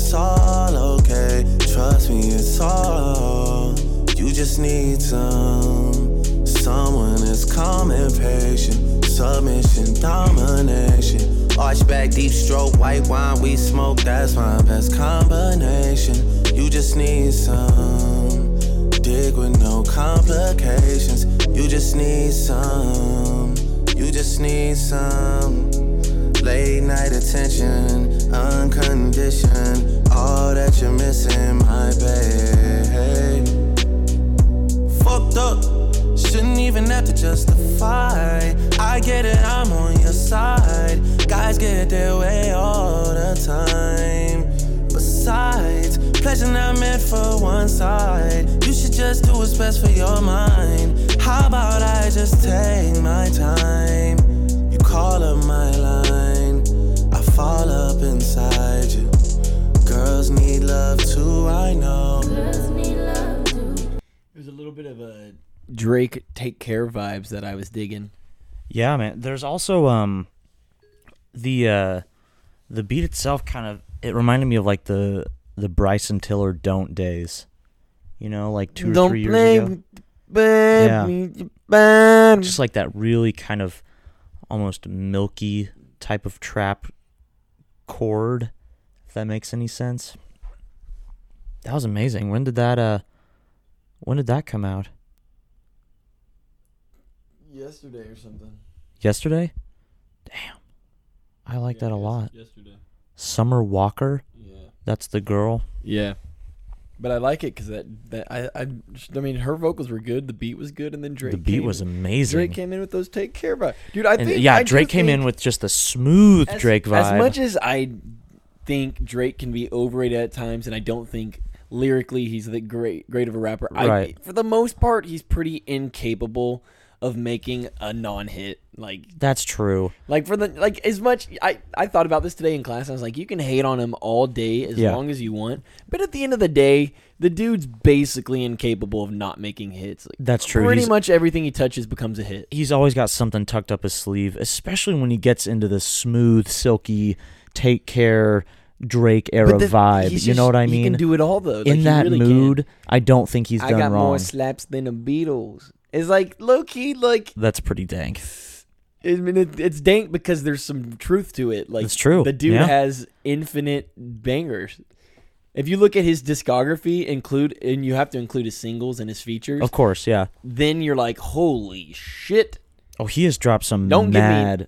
it's all okay. Trust me, it's all. You just need someone that's calm and patient. Submission, domination. Arch back, deep stroke, white wine, we smoke. That's my best combination. You just need some. Dig with no complications. You just need some. You just need some. Late night attention, unconditioned. All that you're missing, my babe. Fucked up, shouldn't even have to justify. I get it, I'm on your side. Guys get their way all the time. Besides, pleasure not meant for one side. You should just do what's best for your mind. How about I just take my time? You call up my line, fall up inside you. Girls need love too, I know. Girls need love too. It was a little bit of a Drake Take Care vibes that I was digging. Yeah, man. There's also the beat itself kind of, it reminded me of like the Bryson Tiller Don't days. You know, like 2 or 3 years ago. Don't blame me. Just like that really kind of almost milky type of trap chord, if that makes any sense. That was amazing. When did that come out? Yesterday or something. Yesterday? Damn. I like that a lot. Yesterday. Summer Walker? Yeah. That's the girl. Yeah. But I like it because I mean, her vocals were good, the beat was good, and then Drake. The beat was amazing. Drake came in with those Take Care vibes, dude. Drake came in with just the smooth Drake vibe. As much as I think Drake can be overrated at times, and I don't think lyrically he's the great of a rapper. Right. For the most part, he's pretty incapable of making a non-hit. Like, that's true. Like, for the as much I thought about this today in class. I was like, you can hate on him all day as long as you want, but at the end of the day, the dude's basically incapable of not making hits. Like, that's true. Pretty much everything he touches becomes a hit. He's always got something tucked up his sleeve, especially when he gets into the smooth, silky, Take Care Drake era vibe. You know what I mean? He can do it all though. Like, in that really mood, can. I don't think he's done wrong. I got more slaps than the Beatles. It's like low key, like that's pretty dank. I mean, it's dank because there's some truth to it. Like, it's true. The dude has infinite bangers. If you look at his discography, you have to include his singles and his features. Of course, yeah. Then you're like, holy shit. Oh, he has dropped some mad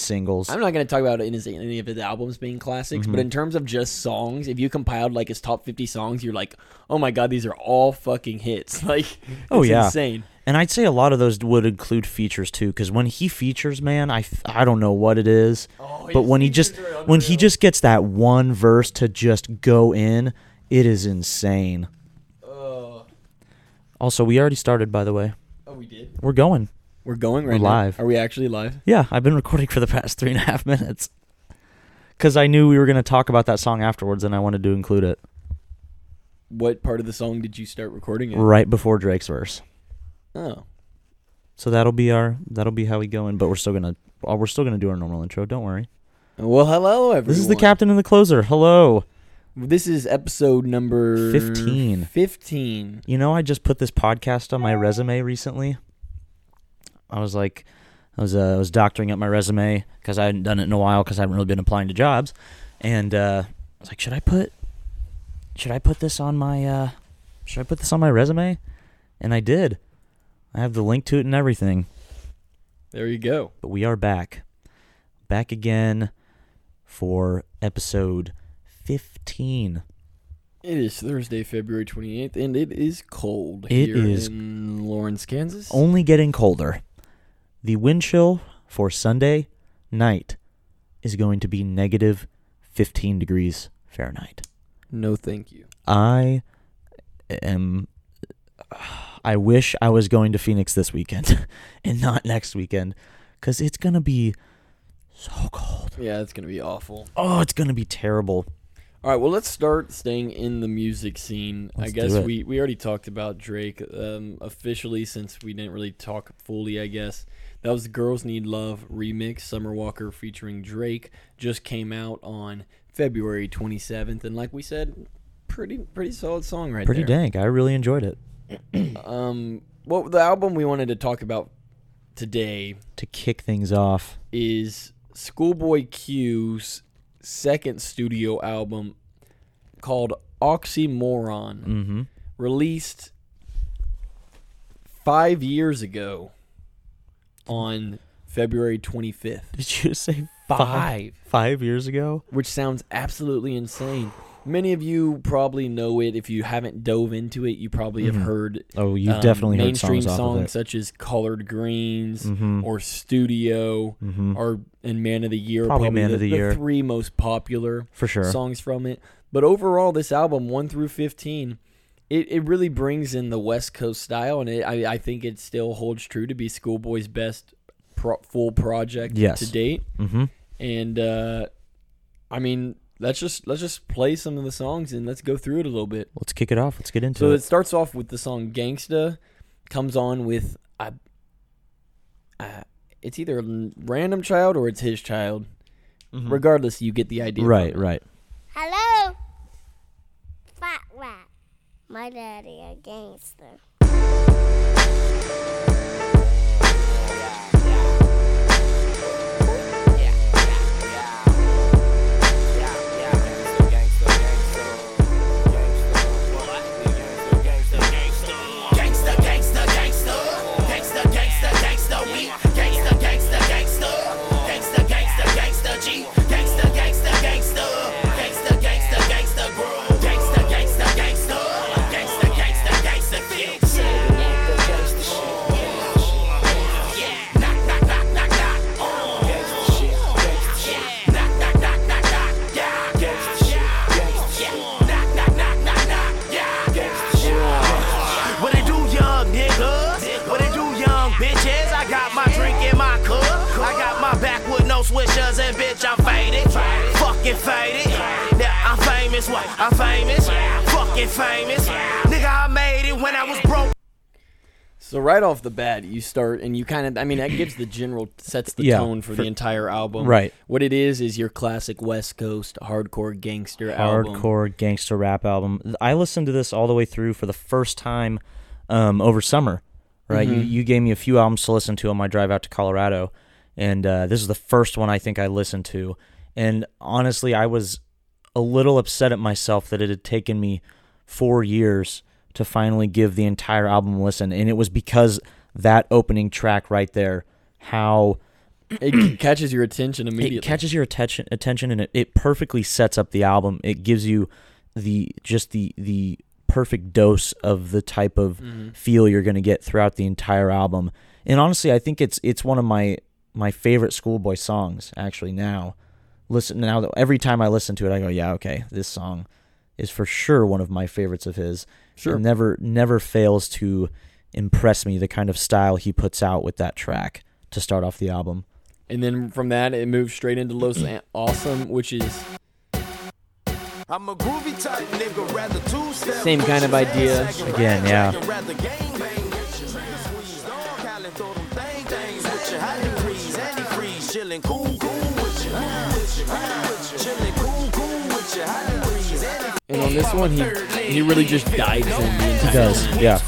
singles. I'm not going to talk about any of his albums being classics, but in terms of just songs, if you compiled like his top 50 songs, you're like, oh my God, these are all fucking hits. Like, it's insane. And I'd say a lot of those would include features too, because when he features, man, I don't know what it is, but when he just gets that one verse to just go in, it is insane. Also, we already started, by the way. Oh, we did? We're going. We're going right now. We're live. Are we actually live? Yeah, I've been recording for the past 3.5 minutes because I knew we were going to talk about that song afterwards, and I wanted to include it. What part of the song did you start recording it? Right before Drake's verse. Oh, so that'll be how we go in. But we're still gonna do our normal intro. Don't worry. Well, hello everyone. This is the captain and the closer. Hello. This is episode number 15. You know, I just put this podcast on my resume recently. I was doctoring up my resume because I hadn't done it in a while because I haven't really been applying to jobs, and I was like, should I put this on my resume? And I did. I have the link to it and everything. There you go. But we are back again for episode 15. It is Thursday, February 28th, and it is cold here in Lawrence, Kansas. Only getting colder. The wind chill for Sunday night is going to be negative 15 degrees Fahrenheit. No, thank you. I wish I was going to Phoenix this weekend and not next weekend, because it's going to be so cold. Yeah, it's going to be awful. Oh, it's going to be terrible. All right, well, let's start staying in the music scene. Let's do it. I guess we already talked about Drake officially, since we didn't really talk fully, I guess. That was the Girls Need Love remix, Summer Walker featuring Drake. Just came out on February 27th, and like we said, pretty solid song right there. Pretty dank. I really enjoyed it. Well, the album we wanted to talk about today to kick things off is Schoolboy Q's second studio album called Oxymoron, released 5 years ago on February 25th. Did you say five? 5 years ago? Which sounds absolutely insane. Many of you probably know it. If you haven't dove into it, you probably have heard. Oh, you've definitely heard mainstream songs such as "Colored Greens" or "Studio" or and "Man of the Year." Probably "Man of the Year." The three most popular for sure songs from it. But overall, this album 1 through 15, it really brings in the West Coast style, and I think it still holds true to be Schoolboy's best full project to date. And I mean. Let's just play some of the songs and let's go through it a little bit. Let's kick it off. Let's get into it. So it starts off with the song "Gangsta," comes on with it's either a random child or it's his child. Regardless, you get the idea. Right. Hello, Fat Rat. My daddy a gangster. Switchers and bitch, I'm faded, fucking faded. Now I'm famous, what? I'm famous, fucking famous. Nigga, I made it when I was broke. So right off the bat, you start and you kind of, I mean, that gives the general, sets the tone for the entire album. Right. What it is your classic West Coast hardcore gangster album. Hardcore gangster rap album. I listened to this all the way through for the first time over summer, right? You gave me a few albums to listen to on my drive out to Colorado. And this is the first one I think I listened to. And honestly, I was a little upset at myself that it had taken me 4 years to finally give the entire album a listen. And it was because that opening track right there, how... It catches your attention immediately. It catches your attention and it perfectly sets up the album. It gives you the perfect dose of the type of feel you're going to get throughout the entire album. And honestly, I think it's one of my favorite Schoolboy songs, actually, now. Every time I listen to it, I go, yeah, okay, this song is for sure one of my favorites of his. Sure. It never fails to impress me, the kind of style he puts out with that track to start off the album. And then from that, it moves straight into Los Awesome, which is... I'm a groovy type nigga, rather two-step. Same kind of idea. Again, yeah. Chillin' cool with you, chillin' cool with you, high breeze. And on this one, he really just dives in the entire. He does, yeah.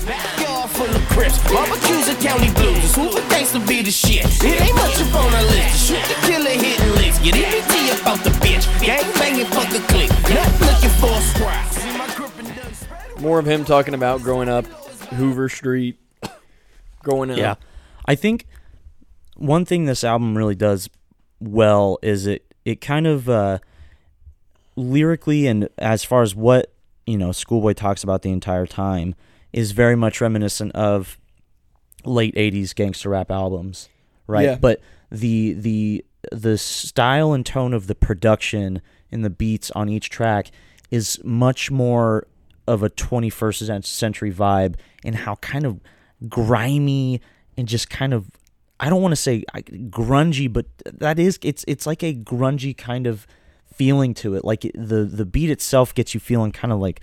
Y'all full of crips, barbecues and county blues. Who would thanks to be the shit? It ain't much up on our list. Shoot the killer, hitting licks. Get EBT about the bitch. Gang banging, fuck a click. Not looking for a squad. More of him talking about growing up, Hoover Street, growing up. Yeah, I think. One thing this album really does well is it kind of lyrically and as far as what, you know, Schoolboy talks about the entire time is very much reminiscent of late 80s gangster rap albums, right? Yeah. But the style and tone of the production and the beats on each track is much more of a 21st century vibe and how kind of grimy and just kind of, I don't want to say grungy, but that is it's like a grungy kind of feeling to it. Like the beat itself gets you feeling kind of like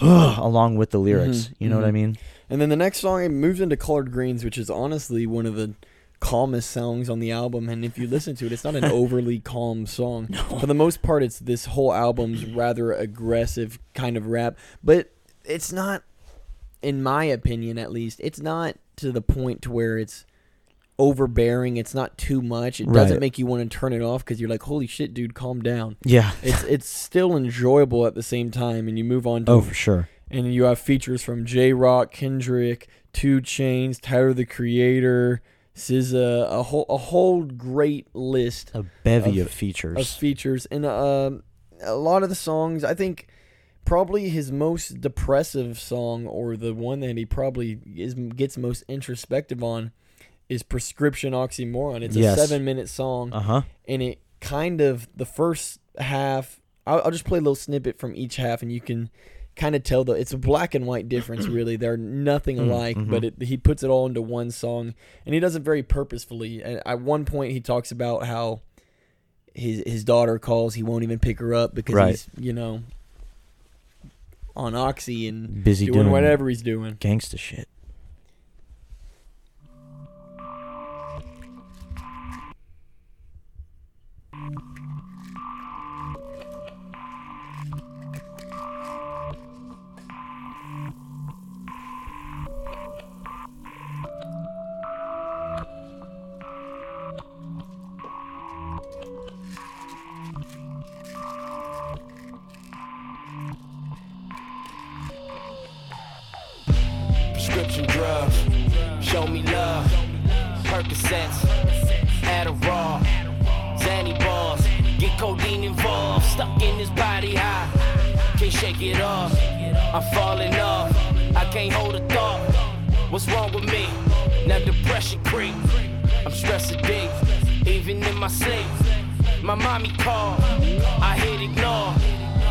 along with the lyrics. You know what I mean? And then the next song, it moves into Colored Greens, which is honestly one of the calmest songs on the album, and if you listen to it, it's not an overly calm song. No. For the most part, it's this whole album's rather aggressive kind of rap, but it's not, in my opinion at least, it's not to the point to where it's overbearing. It's not too much. It doesn't make you want to turn it off because you're like, holy shit, dude, calm down. Yeah. It's still enjoyable at the same time, and you move on to for sure. And you have features from J-Rock, Kendrick, 2 Chainz, Tyler, the Creator. SZA, a whole great list. A bevy of features. And a lot of the songs, I think probably his most depressive song, or the one that he probably gets most introspective on, is Prescription Oxymoron. It's a 7-minute song, and it kind of, the first half, I'll just play a little snippet from each half, and you can kind of tell it's a black and white difference, really. They're nothing alike, but he puts it all into one song, and he does it very purposefully. And at one point, he talks about how his daughter calls, he won't even pick her up because he's, on oxy and busy doing whatever he's doing. Gangsta shit. Show me love, Percocets, Adderall, Zanny balls, get codeine involved, stuck in this body high, can't shake it off, I'm falling off, I can't hold a thought, what's wrong with me, now depression creep, I'm stressing deep, even in my sleep, my mommy called, I hit ignore,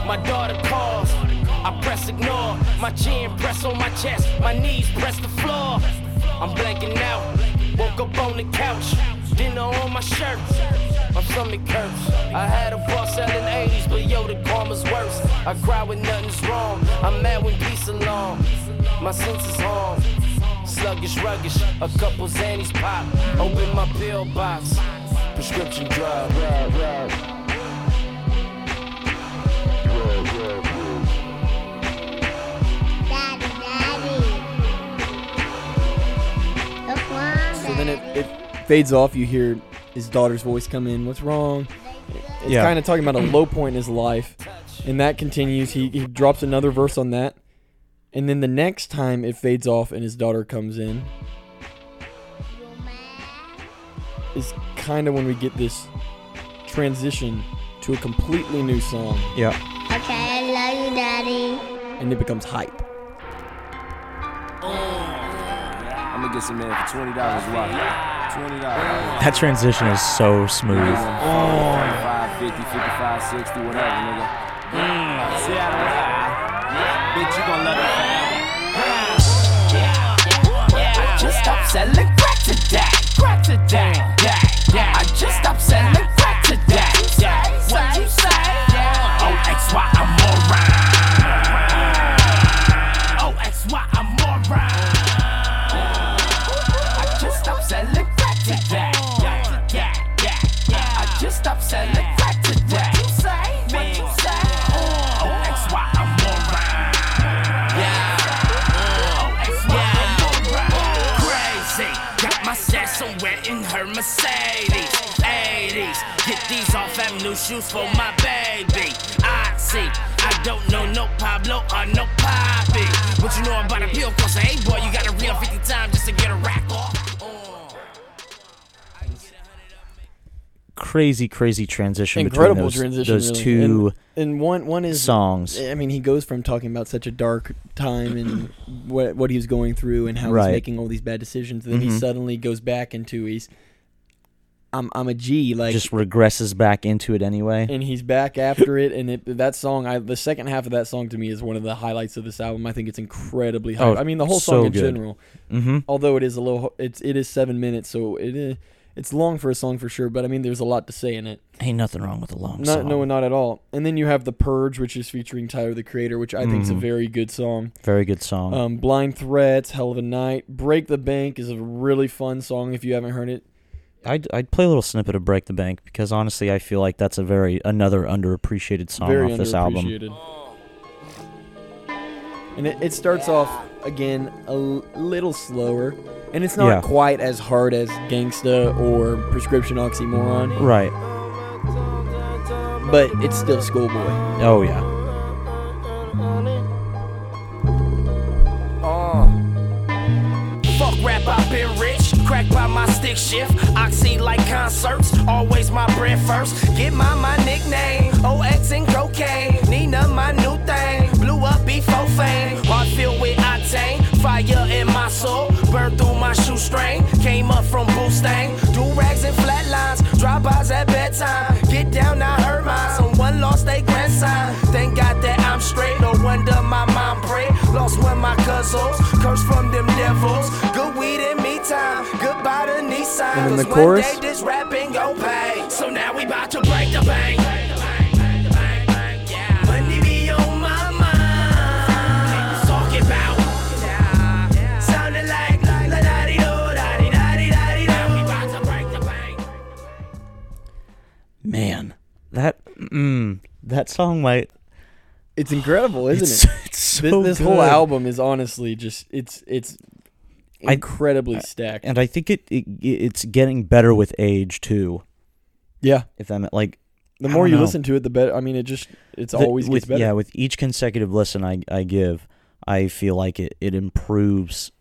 my daughter calls, I press ignore, my chin press on my chest, my knees press the floor, I'm blanking out, woke up on the couch, dinner on my shirt, my stomach hurts, I had a boss selling 80s, but yo, the karma's worse, I cry when nothing's wrong, I'm mad when peace alone, my senses harm, sluggish, ruggish, a couple Xannies pop, open my pill box, prescription drug, then it fades off. You hear his daughter's voice come in. What's wrong? It's kind of talking about a low point in his life. And that continues. He drops another verse on that. And then the next time it fades off and his daughter comes in, is kind of when we get this transition to a completely new song. Yeah. Okay, I love you, Daddy. And it becomes hype. I'm gonna get some man for $20 $20. That transition is so smooth. $50, $55, $60, whatever, nigga. See how to ride. Bitch, you gon' love it forever. I just stopped selling crack today. I just stopped selling crack today. What you say? OXY, I'm alright. OXY, I'm alright. I just stopped selling crack today. What you say? OXY, I'm alright. Crazy, got my sass so wet in her Mercedes. 80s, get these off and new shoes for my baby. I see, I don't know no Pablo or no Poppy. What you know about a pill crosser? Hey boy, you gotta reel 50 times just to get a rack off. Crazy transition. Incredible between those really. Two and one is songs. I mean, he goes from talking about such a dark time and what he was going through and how he's making all these bad decisions, and then he suddenly goes back into I'm a G, like, just regresses back into it anyway, and he's back after it. And that song, the second half of that song to me is one of the highlights of this album. I think it's incredibly high. I mean, the whole song so in good. General. Although it is a little, it is 7 minutes, so it is. It's long for a song for sure, but I mean, there's a lot to say in it. Ain't nothing wrong with a long song. No, not at all. And then you have The Purge, which is featuring Tyler, the Creator, which I think is a very good song. Very good song. Blind Threats, Hell of a Night. Break the Bank is a really fun song if you haven't heard it. I'd play a little snippet of Break the Bank, because honestly I feel like that's another underappreciated song off this album. And it starts off again a little slower, and it's not quite as hard as Gangsta or Prescription Oxymoron. Right. But it's still Schoolboy. Oh yeah. I've been rich, cracked by my stick shift, oxy like concerts, always my bread first, get my nickname, OX and cocaine, Nina my new thing, blew up before fame, heart filled with octane, fire in my soul, burned through my shoestring, came up from Boostang, do rags and flatlines, dropouts at bedtime, get down I hurt mine, on one lost they grandson, thank God that I'm straight, no wonder my mom prayed, lost when my cousins, cursed from them devils, good weed. And in the chorus, so now we about to break the bank. Money be on my mind. Talk about sounding like la da di do da di da di da di da. We about to break the bank. Man, that song might. It's incredible, isn't it? It's so this whole album is honestly just it's. Incredibly stacked, and I think it's getting better with age too. Yeah, if that meant, like, the more you listen to it, the better. I mean, it always gets better. Yeah, with each consecutive listen I give, I feel like it improves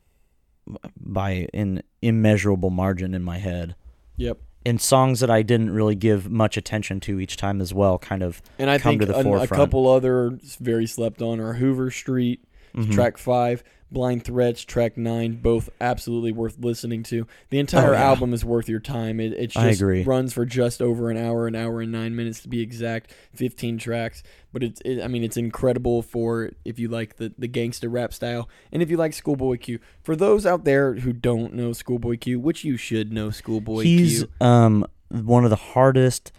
by an immeasurable margin in my head. Yep, and songs that I didn't really give much attention to each time as well, kind of and I come think to the forefront. A couple other very slept on are Hoover Street, mm-hmm. track 5. Blind Threats, track 9, both absolutely worth listening to. The entire album is worth your time. It just runs for just over an hour and 9 minutes to be exact, 15 tracks. But it's incredible for if you like the gangster rap style and if you like Schoolboy Q. For those out there who don't know Schoolboy Q, which you should know Schoolboy Q. He's one of the hardest,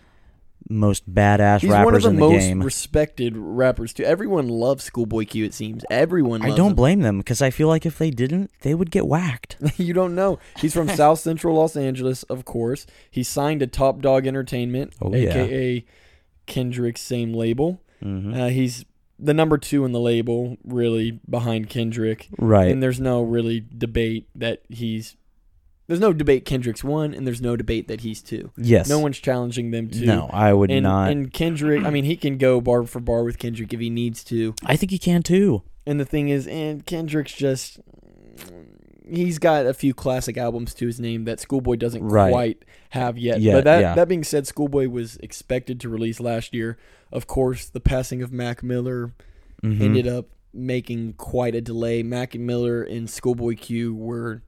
most badass rappers in the game. He's one of the most respected rappers, too. Everyone loves Schoolboy Q, it seems. Everyone loves him. I don't blame them, because I feel like if they didn't, they would get whacked. You don't know. He's from South Central Los Angeles, of course. He signed to Top Dog Entertainment, a.k.a. Kendrick's same label. Mm-hmm. He's the number 2 in the label, really, behind Kendrick. Right. And there's no really debate that he's... There's no debate Kendrick's 1, and there's no debate that he's 2. Yes. No one's challenging them 2. No, I would not. And Kendrick, I mean, he can go bar for bar with Kendrick if he needs to. I think he can, too. And the thing is, and Kendrick's just... He's got a few classic albums to his name that Schoolboy doesn't quite have yet. Yeah, but that being said, Schoolboy was expected to release last year. Of course, the passing of Mac Miller ended up making quite a delay. Mac Miller and Schoolboy Q were...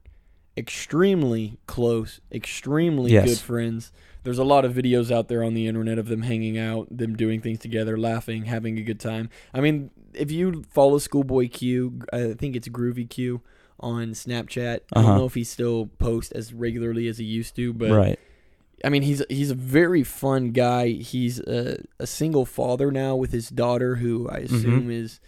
extremely close, extremely good friends. There's a lot of videos out there on the internet of them hanging out, them doing things together, laughing, having a good time. I mean, if you follow Schoolboy Q, I think it's Groovy Q on Snapchat. I don't know if he still posts as regularly as he used to, but I mean, he's a very fun guy. He's a single father now with his daughter, who I assume is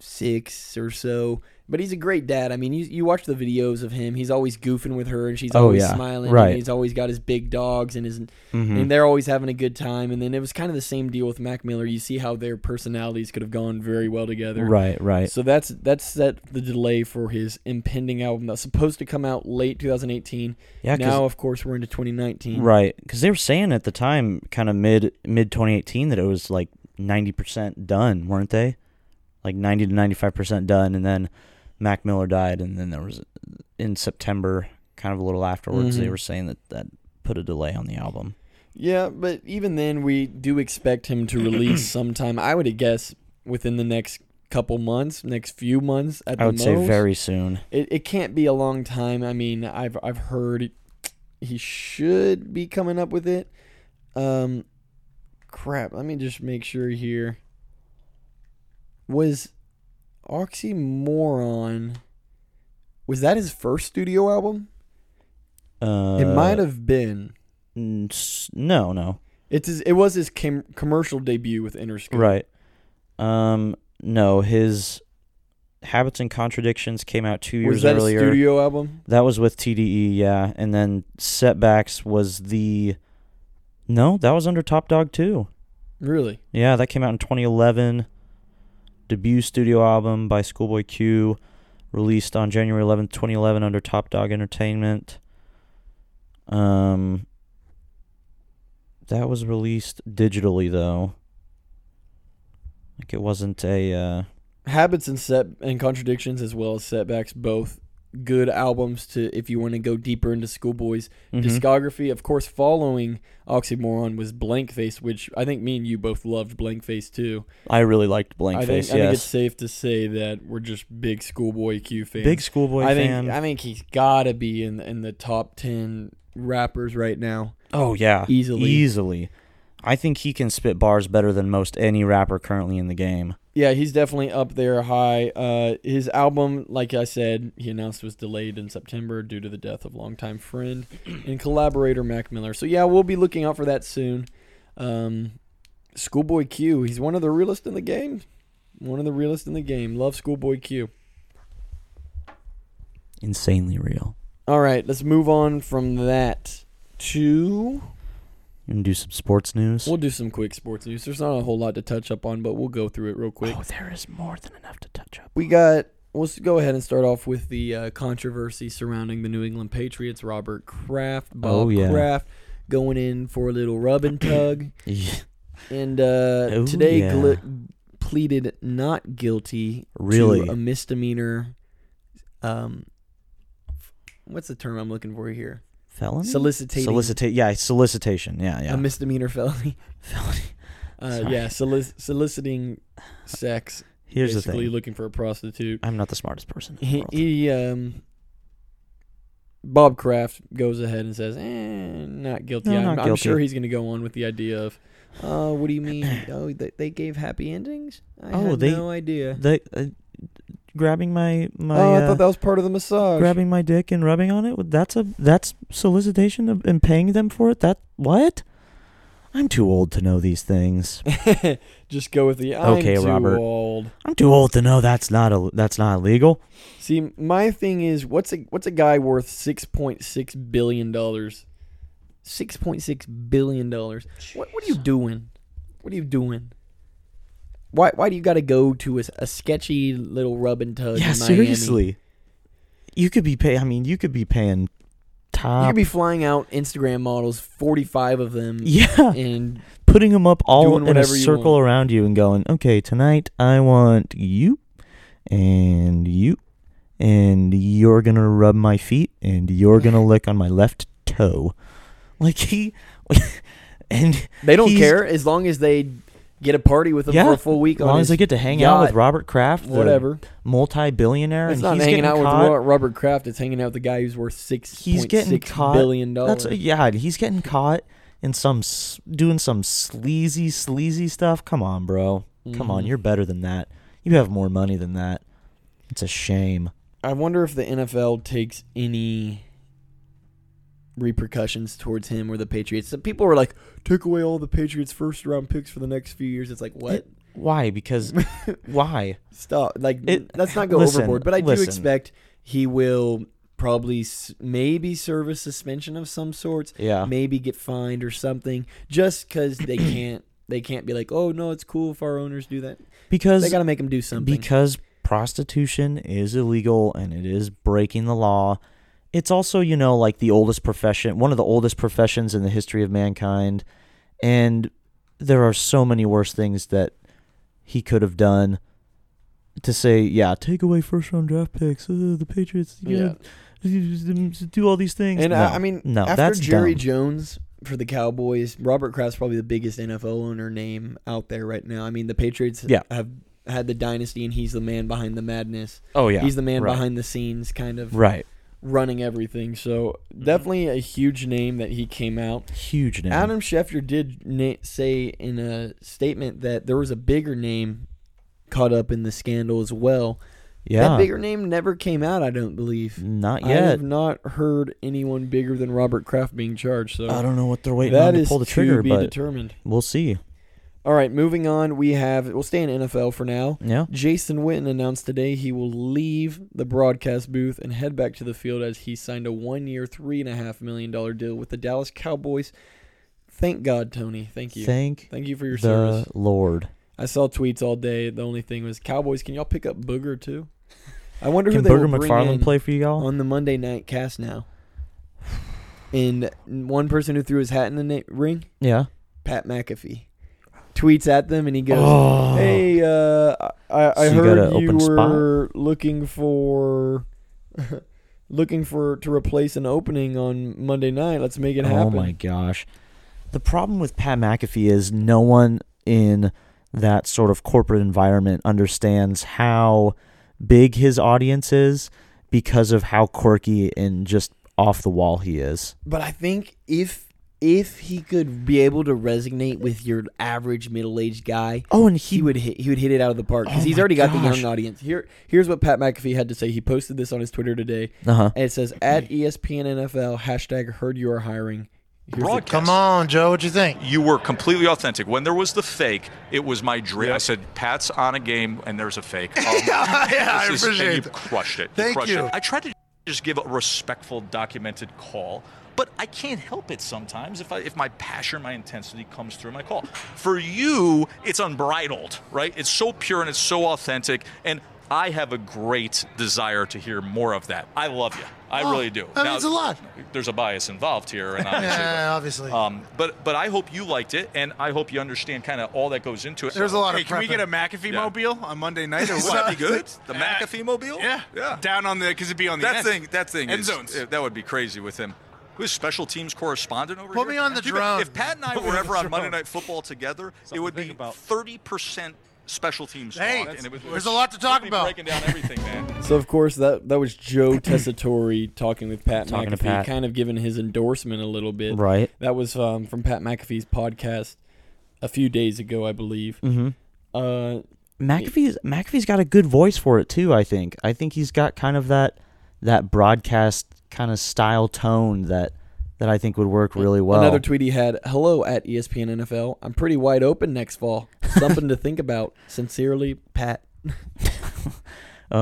6 or so. But he's a great dad. I mean, you watch the videos of him. He's always goofing with her, and she's always smiling. Right. And he's always got his big dogs, and and they're always having a good time. And then it was kind of the same deal with Mac Miller. You see how their personalities could have gone very well together. Right, right. So that's set the delay for his impending album that's supposed to come out late 2018. Yeah. Now, of course, we're into 2019. Right, because they were saying at the time, kind of mid 2018, that it was like 90% done, weren't they? Like 90 to 95% done, and then Mac Miller died, and then there was, in September, kind of a little afterwards, they were saying that put a delay on the album. Yeah, but even then, we do expect him to release sometime, I would guess, within the next couple months, next few months at the most. I would say very soon. It can't be a long time. I mean, I've heard he should be coming up with it. Crap, let me just make sure here. Was Oxymoron, was that his first studio album? It might have been. No. It was his commercial debut with Interscope. Right. No, his Habits and Contradictions came out 2 years earlier. Was that a studio album? That was with TDE, yeah. And then Setbacks was the... No, that was under Top Dog, too. Really? Yeah, that came out in 2011. Debut studio album by Schoolboy Q, released on January 11th, 2011 under Top Dog Entertainment. That was released digitally, though. Like, it wasn't a... Habits and Contradictions, as well as Setbacks, both good albums to if you want to go deeper into Schoolboy's discography. Of course, following Oxymoron was Blank Face, which I think me and you both loved Blank Face too. I really liked Blank Face. I think it's safe to say that we're just big Schoolboy Q fans. Big Schoolboy fan. I think he's got to be in the top 10 rappers right now. Oh yeah, easily. I think he can spit bars better than most any rapper currently in the game. Yeah, he's definitely up there high. His album, like I said, he announced was delayed in September due to the death of longtime friend and collaborator Mac Miller. So, yeah, we'll be looking out for that soon. Schoolboy Q, he's one of the realest in the game. Love Schoolboy Q. Insanely real. All right, let's move on from that to... And do some sports news. We'll do some quick sports news. There's not a whole lot to touch up on, but we'll go through it real quick. Oh, there is more than enough to touch up. We'll go ahead and start off with the controversy surrounding the New England Patriots. Robert Kraft, Kraft, going in for a little rub and tug. And today pleaded not guilty to a misdemeanor. What's the term I'm looking for here? Felony? Solicitation. Yeah. A misdemeanor felony. Soliciting sex. Here's the thing. Basically looking for a prostitute. I'm not the smartest person in the world. Bob Kraft goes ahead and says, not guilty. No, not guilty. I'm sure he's going to go on with the idea of, what do you mean? Oh, they gave happy endings? I had no idea. Grabbing my I thought that was part of the massage. Grabbing my dick and rubbing on it. That's solicitation and paying them for it. What? I'm too old to know these things. Just go with the old. I'm too old to know that's not illegal. See, my thing is, what's a guy worth $6.6 billion? $6.6 billion. What are you doing? Why do you got to go to a sketchy little rub and tug? Yeah, in Miami? Seriously. You could be paying top. You could be flying out Instagram models, 45 of them. Yeah, and putting them up all in a circle around you and going, okay, tonight I want you, and you're gonna rub my feet, and you're gonna lick on my left toe. Like and they don't care as long as they. Get a party with him for a full week. As long as they get to hang out with Robert Kraft, whatever, multi-billionaire. It's not hanging out with Robert Kraft. It's hanging out with the guy who's worth $6.6 billion. Yeah, he's getting caught in doing some sleazy stuff. Come on, bro. Come on, you're better than that. You have more money than that. It's a shame. I wonder if the NFL takes any repercussions towards him or the Patriots. Some people were like, took away all the Patriots' first-round picks for the next few years. It's like, what? Why? Because why? Stop. Like, let's not go overboard. But I do expect he will probably maybe serve a suspension of some sorts. Yeah. Maybe get fined or something. Just because they can't. They can't be like, oh no, it's cool if our owners do that. Because they got to make them do something. Because prostitution is illegal and it is breaking the law. It's also, like the oldest profession, one of the oldest professions in the history of mankind, and there are so many worse things that he could have done to say, yeah, take away first-round draft picks, the Patriots, do all these things. And after Jerry Jones for the Cowboys, Robert Kraft's probably the biggest NFL owner name out there right now. I mean, the Patriots have had the dynasty, and he's the man behind the madness. Oh, yeah. He's the man behind the scenes, kind of. Right. Running everything, so definitely a huge name that he came out. Huge name. Adam Schefter did say in a statement that there was a bigger name caught up in the scandal as well. Yeah. That bigger name never came out, I don't believe. Not yet. I have not heard anyone bigger than Robert Kraft being charged. So I don't know what they're waiting on to pull the trigger, but determined. We'll see. All right, moving on, we'll stay in NFL for now. Yeah. Jason Witten announced today he will leave the broadcast booth and head back to the field as he signed a one-year, $3.5 million deal with the Dallas Cowboys. Thank God, Tony. Thank you. Thank you for your service. Lord. I saw tweets all day. The only thing was, Cowboys, can y'all pick up Booger too? I wonder who they will bring in. Can Booger McFarland play for y'all? On the Monday night cast now. And one person who threw his hat in the ring? Yeah. Pat McAfee. Tweets at them and he goes, "Hey, I heard you were looking for to replace an opening on Monday night. Let's make it happen." Oh my gosh! The problem with Pat McAfee is no one in that sort of corporate environment understands how big his audience is because of how quirky and just off the wall he is. But I think if he could be able to resonate with your average middle-aged guy, and he would hit it out of the park because he's already got the young audience. Here's what Pat McAfee had to say. He posted this on his Twitter today, and it says, at ESPN NFL, # heard you are hiring. Come on, Joe, what you think? You were completely authentic. When there was the fake, it was my dream. Yeah. I said, Pat's on a game, and there's a fake. I appreciate it. And you crushed it. Thank you. I tried to just give a respectful, documented call. But I can't help it sometimes if my passion, my intensity comes through my call. For you, it's unbridled, right? It's so pure and it's so authentic. And I have a great desire to hear more of that. I love you. I really do. That means a lot. There's a bias involved here. And obviously. But I hope you liked it, and I hope you understand kind of all that goes into it. There's a lot of prepping. Can we get a McAfee-mobile on Monday night? Would that be good? The McAfee-mobile? Yeah. Down on the – because it'd be on the end. That thing end zones. That would be crazy with him. Who's special teams correspondent over here? Put me on the drone. If Pat and I were ever on Monday Night Football together, it would be 30% special teams talk. Hey, there's a lot to talk about. Breaking down everything, man. So, of course, that was Joe Tessitore talking with Pat McAfee, kind of giving his endorsement a little bit. Right. That was from Pat McAfee's podcast a few days ago, I believe. Mm-hmm. McAfee's got a good voice for it, too, I think. I think he's got kind of that broadcast kind of style tone that I think would work really well. Another tweet he had, hello at ESPN NFL. I'm pretty wide open next fall. Something to think about. Sincerely, Pat.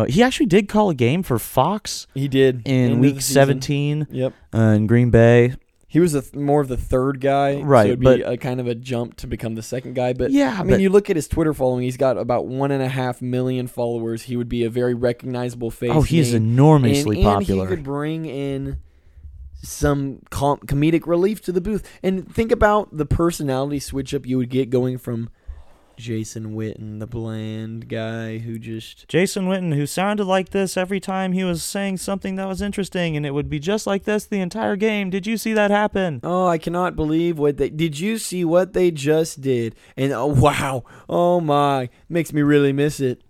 He actually did call a game for Fox. He did. In week 17. Yep. In Green Bay. He was more of the third guy, right? So it'd be kind of a jump to become the second guy. But yeah, I mean, you look at his Twitter following; he's got about 1.5 million followers. He would be a very recognizable face. Oh, he's enormously popular. And he could bring in some comedic relief to the booth. And think about the personality switch up you would get going from Jason Witten, the bland guy Jason Witten, who sounded like this every time he was saying something that was interesting, and it would be just like this the entire game. Did you see that happen? Oh, I cannot believe did you see what they just did? And oh, wow. Oh, my. Makes me really miss it.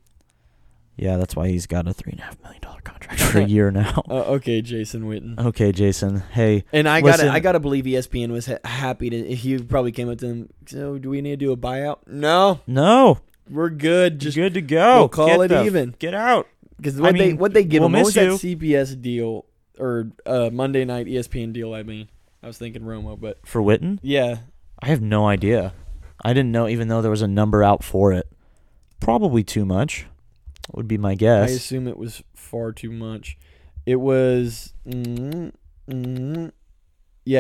Yeah, that's why he's got a $3.5 million contract for a year now. Okay, Jason Witten. Okay, Jason. Hey, and I gotta believe ESPN was happy to. He probably came up to them. So, do we need to do a buyout? No, we're good. Just good to go. We'll call even. Get out. Because what they give him was that CBS deal or Monday night ESPN deal. I mean, I was thinking Romo, but for Witten, yeah, I have no idea. I didn't know, even though there was a number out for it. Probably too much. Would be my guess. I assume it was far too much. It was... yeah,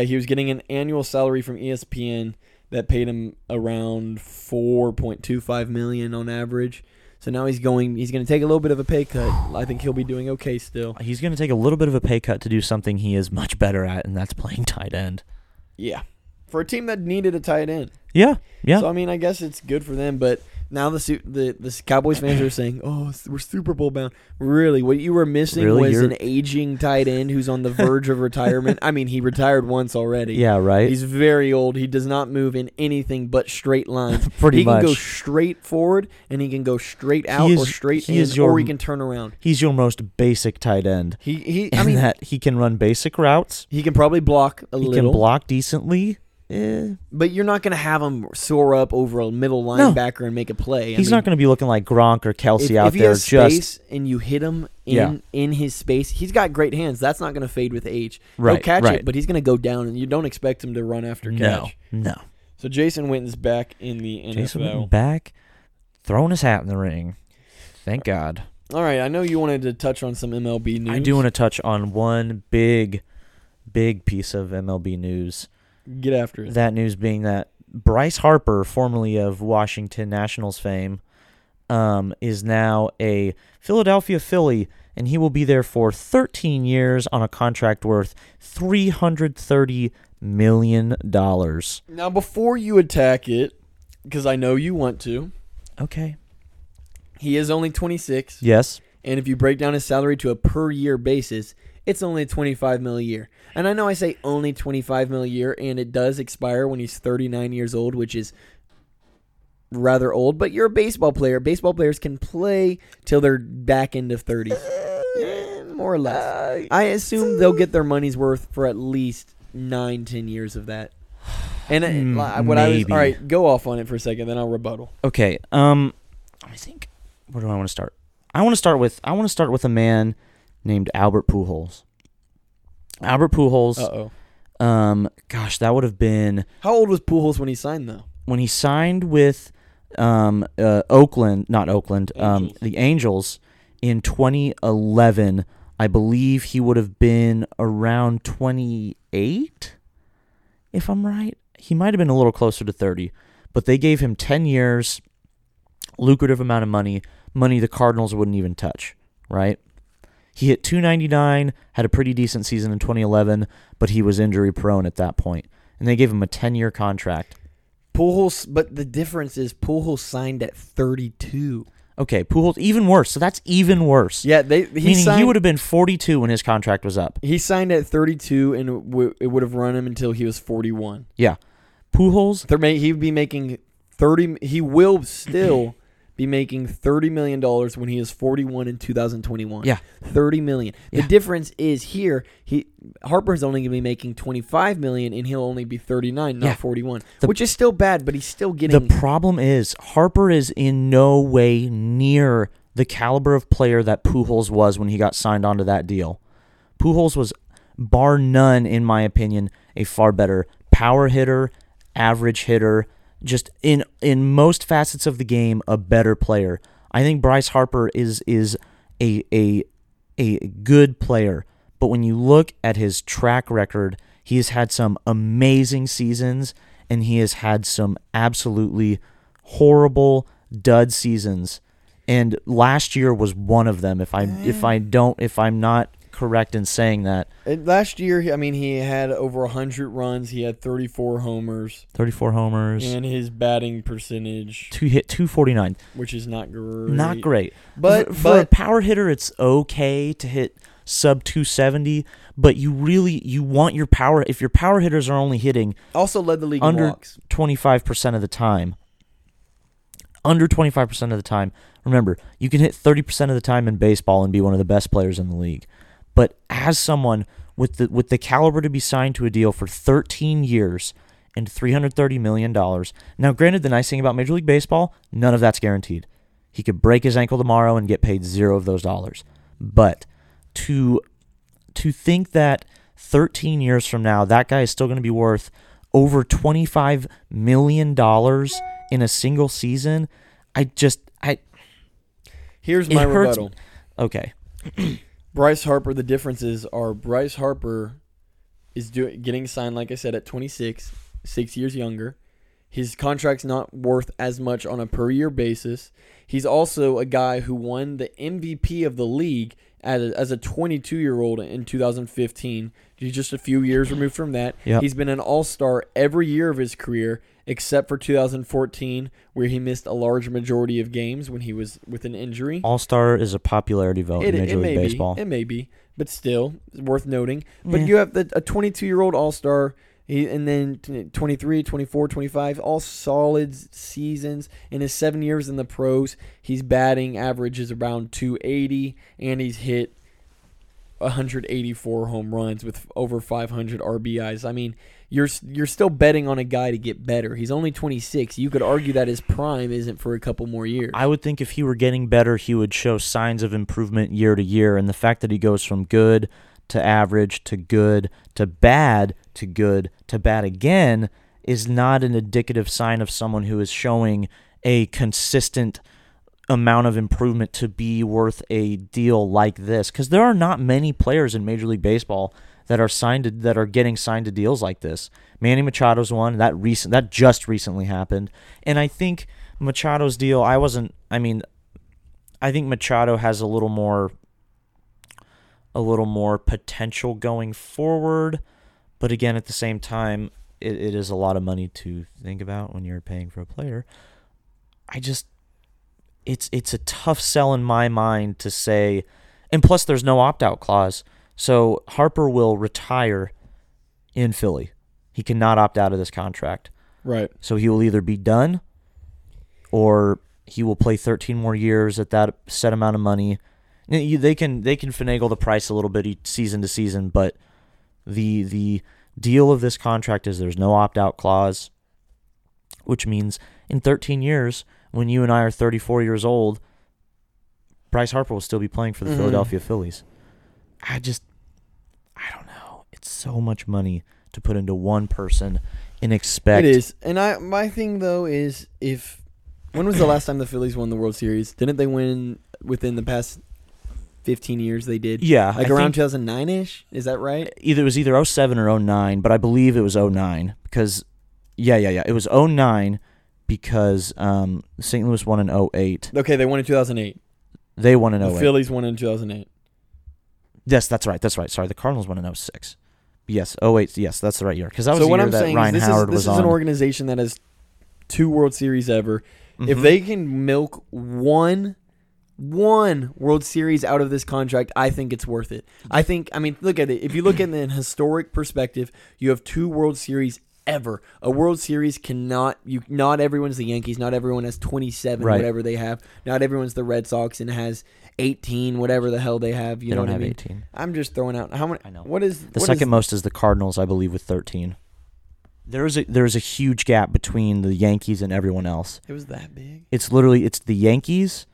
he was getting an annual salary from ESPN that paid him around $4.25 million on average. So now he's going to take a little bit of a pay cut. I think he'll be doing okay still. He's going to take a little bit of a pay cut to do something he is much better at, and that's playing tight end. Yeah. For a team that needed a tight end. Yeah. So, I mean, I guess it's good for them, but... Now the Cowboys fans are saying, "Oh, we're Super Bowl bound." Really, what you were missing was an aging tight end who's on the verge of retirement. I mean, he retired once already. Yeah, right. He's very old. He does not move in anything but straight lines. Pretty much. He can go straight forward, and he can go straight out or straight in, or he can turn around. He's your most basic tight end. He can run basic routes. He can probably block a little. He can block decently. Yeah. But you're not going to have him soar up over a middle linebacker and make a play. He's not going to be looking like Gronk or Kelsey out there. If he has space and you hit him in his space, he's got great hands. That's not going to fade with age. He'll catch it, but he's going to go down, and you don't expect him to run after catch. No. So Jason Witten's back in the NFL. Jason Witten back, throwing his hat in the ring. Thank God. All right, I know you wanted to touch on some MLB news. I do want to touch on one big, big piece of MLB news. Get after it. That news being that Bryce Harper, formerly of Washington Nationals fame, is now a Philadelphia Philly, and he will be there for 13 years on a contract worth $330 million. Now, before you attack it, because I know you want to. Okay. He is only 26. Yes. And if you break down his salary to a per-year basis, it's only $25 million a year. And I know I say only $25 million a year, and it does expire when he's 39 years old, which is rather old. But you're a baseball player. Baseball players can play till they're back into 30, more or less. I assume they'll get their money's worth for at least 9-10 years of that. And all right, go off on it for a second, then I'll rebuttal. Okay. I think. Where do I want to start? I want to start with a man named Albert Pujols. Albert Pujols. Uh-oh. Gosh, that would have been... How old was Pujols when he signed, though? When he signed with the Angels in 2011, I believe he would have been around 28, if I'm right. He might have been a little closer to 30, but they gave him 10 years, lucrative amount of money the Cardinals wouldn't even touch, right? He hit .299, had a pretty decent season in 2011, but he was injury-prone at that point. And they gave him a 10-year contract. Pujols, but the difference is Pujols signed at 32. Okay, Pujols, even worse. So that's even worse. Yeah, he would have been 42 when his contract was up. He signed at 32, and it would have run him until he was 41. Yeah. Pujols? He would be making 30. He will still... be making $30 million when he is 41 in 2021. Yeah. $30 million. The difference is here, Harper's only going to be making $25 million, and he'll only be 39, not 41, which is still bad, but he's still getting... The problem is Harper is in no way near the caliber of player that Pujols was when he got signed onto that deal. Pujols was, bar none, in my opinion, a far better power hitter, average hitter, just in most facets of the game, a better player. I think Bryce Harper is a good player, but when you look at his track record, he has had some amazing seasons and he has had some absolutely horrible dud seasons. And last year was one of them. If I'm not correct in saying that. Last year, I mean, he had over 100 runs. He had 34 homers. And his batting percentage. Hit .249. Which is not great. But for a power hitter, it's okay to hit sub 270, but you want your power. If your power hitters are only hitting. Also led the league under in walks. 25% of the time. Under 25% of the time. Remember, you can hit 30% of the time in baseball and be one of the best players in the league. But as someone with the caliber to be signed to a deal for 13 years and $330 million, now granted, the nice thing about Major League Baseball, none of that's guaranteed. He could break his ankle tomorrow and get paid zero of those dollars. But to think that 13 years from now, that guy is still going to be worth over $25 million in a single season, Here's my rebuttal. Okay. Bryce Harper, the differences are Bryce Harper is getting signed, like I said, at 26, 6 years younger. His contract's not worth as much on a per-year basis. He's also a guy who won the MVP of the league as a 22-year-old in 2015. He's just a few years removed from that. Yep. He's been an all-star every year of his career, except for 2014, where he missed a large majority of games when he was with an injury. All-star is a popularity vote in Major League Baseball. It may be, but still, worth noting. But you have a 22-year-old all-star, and then 23, 24, 25, all solid seasons. In his 7 years in the pros, he's batting averages around 280, and he's hit 184 home runs with over 500 RBIs. I mean, you're still betting on a guy to get better. He's only 26. You could argue that his prime isn't for a couple more years. I would think if he were getting better, he would show signs of improvement year to year, and the fact that he goes from good to average to good to bad again is not an indicative sign of someone who is showing a consistent amount of improvement to be worth a deal like this. Because there are not many players in Major League Baseball that are signed to, that are getting signed to deals like this. Manny Machado's one that just recently happened, and I think Machado's deal. I think Machado has a little more potential going forward, but again, at the same time, it is a lot of money to think about when you're paying for a player. It's a tough sell in my mind to say, and plus there's no opt-out clause. So Harper will retire in Philly. He cannot opt out of this contract. Right. So he will either be done or he will play 13 more years at that set amount of money. They can finagle the price a little bit season to season, but the deal of this contract is there's no opt-out clause, which means in 13 years, when you and I are 34 years old, Bryce Harper will still be playing for the Philadelphia Phillies. I don't know. It's so much money to put into one person and expect. It is. And my thing, though, is when was the last time the Phillies won the World Series? Didn't they win within the past 15 years? They did? Yeah. Like around 2009-ish? Is that right? It was either 07 or 09, but I believe it was 09 because, yeah. It was 09 because St. Louis won in 08. Okay, they won in 2008. They won in 08. The Phillies won in 2008. Yes, that's right. Sorry, the Cardinals won in 06. Yes, 08. Yes, that's the right year. Because that was the year that Ryan Howard was on. This is an organization that has two World Series ever. Mm-hmm. If they can milk one World Series out of this contract, I think it's worth it. Look at it. If you look at it in a historic perspective, you have two World Series ever. A World Series not everyone's the Yankees. Not everyone has 27, right, whatever they have. Not everyone's the Red Sox and has 18, whatever the hell they have. You know what I mean? 18. I'm just throwing out how many. I know. What is the second most is the Cardinals, I believe, with 13. There is a huge gap between the Yankees and everyone else. It was that big. It's the Yankees,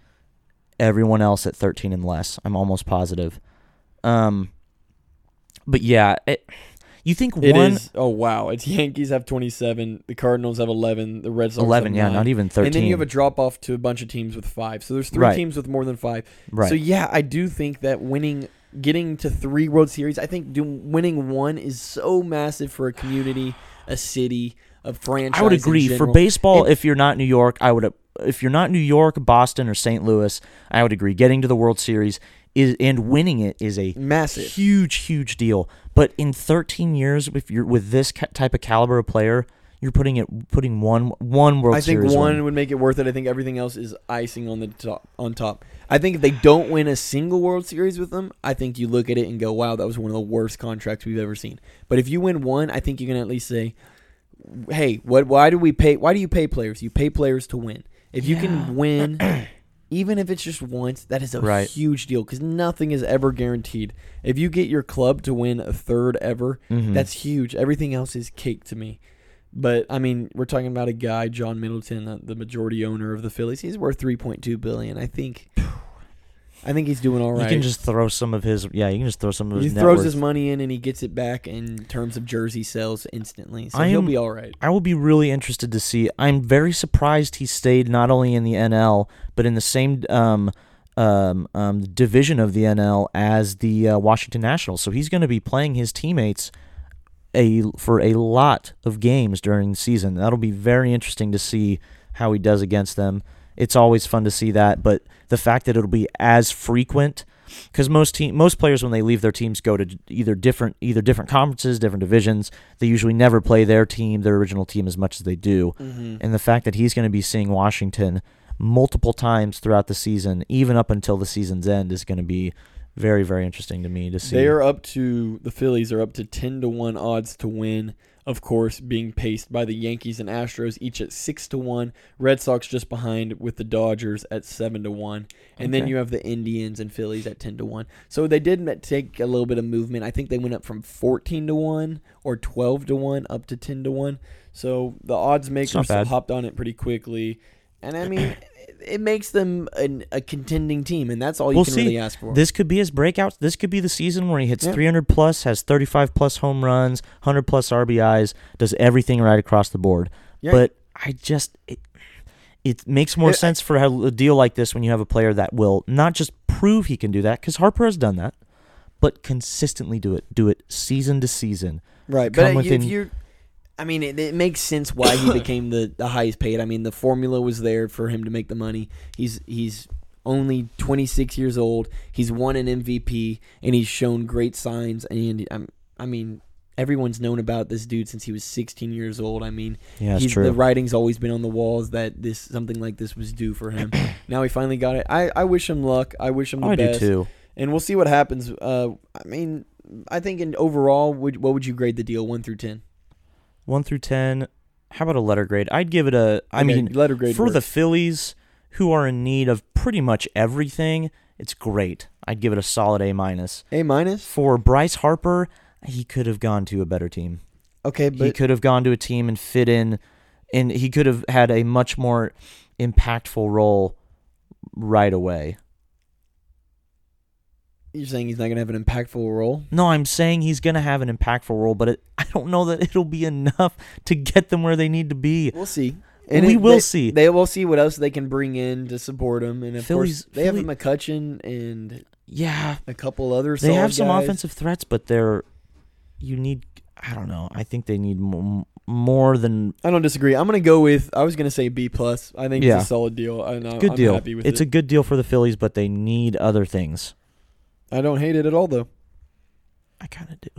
everyone else at 13 and less. I'm almost positive. But yeah, you think one? It is. Oh wow! It's Yankees have 27. The Cardinals have 11. The Red Sox 11. Have 9. Not even 13. And then you have a drop off to a bunch of teams with 5. So there's 3 teams with more than 5. Right. So yeah, I do think that getting to 3 World Series, I think winning one is so massive for a community, a city, a franchise. I would agree for baseball. If you're not New York, if you're not New York, Boston, or St. Louis, I would agree. Getting to the World Series and winning it is a massive, huge deal. But in 13 years, if you're with this type of caliber of player, you're putting one World Series. I think one would make it worth it. I think everything else is icing on the top. I think if they don't win a single World Series with them, I think you look at it and go, "Wow, that was one of the worst contracts we've ever seen." But if you win one, I think you can at least say, "Hey, why do you pay players? You pay players to win. If you can win." Even if it's just once, that is a huge deal because nothing is ever guaranteed. If you get your club to win a third ever, that's huge. Everything else is cake to me. But, I mean, we're talking about a guy, John Middleton, the majority owner of the Phillies. He's worth $3.2 billion. I think he's doing all right. You can just throw some of his He throws his money in and he gets it back in terms of jersey sales instantly. So he'll be all right. I will be really interested to see. I'm very surprised he stayed not only in the NL but in the same division of the NL as the Washington Nationals. So he's going to be playing his teammates for a lot of games during the season. That'll be very interesting to see how he does against them. It's always fun to see that, but the fact that it'll be as frequent, because most players when they leave their teams go to either different conferences, different divisions. They usually never play their original team, as much as they do. Mm-hmm. And the fact that he's going to be seeing Washington multiple times throughout the season, even up until the season's end, is going to be very, very interesting to me to see. The Phillies are up to 10-1 odds to win. Of course, being paced by the Yankees and Astros, each at 6-1. Red Sox just behind with the Dodgers at 7-1, and then you have the Indians and Phillies at 10-1. So they did take a little bit of movement. I think they went up from 14-1 or 12-1 up to 10-1. So the odds makers hopped on it pretty quickly. And I mean, it makes them a contending team, and that's all you can really ask for. This could be his breakout. This could be the season where he hits 300-plus, has 35-plus home runs, 100-plus RBIs, does everything right across the board. Yeah. But I just it makes more sense for a deal like this when you have a player that will not just prove he can do that, because Harper has done that, but consistently do it season to season. Right, but if you're... I mean, it makes sense why he became the highest paid. I mean, the formula was there for him to make the money. He's only 26 years old. He's won an MVP, and he's shown great signs. And, I mean, everyone's known about this dude since he was 16 years old. I mean, the writing's always been on the walls that something like this was due for him. Now he finally got it. I wish him luck. I wish him the best. I do, too. And we'll see what happens. I mean, I think overall, what would you grade the deal, 1 through 10? 1 through 10. How about a letter grade? I'd give it a. Letter grade for the Phillies, who are in need of pretty much everything. It's great. I'd give it a solid A-. A-. For Bryce Harper, he could have gone to a better team. Okay, but he could have gone to a team and fit in, and he could have had a much more impactful role right away. You're saying he's not going to have an impactful role? No, I'm saying he's going to have an impactful role, but I don't know that it'll be enough to get them where they need to be. We'll see. And we will see. They will see what else they can bring in to support him. And, of course, they have McCutchen and a couple other solid guys. They have some offensive threats, but I don't know. I think they need more than... I don't disagree. I'm going to go with... I was going to say B+. I think it's a solid deal. I'm happy with it. It's a good deal for the Phillies, but they need other things. I don't hate it at all, though. I kind of do.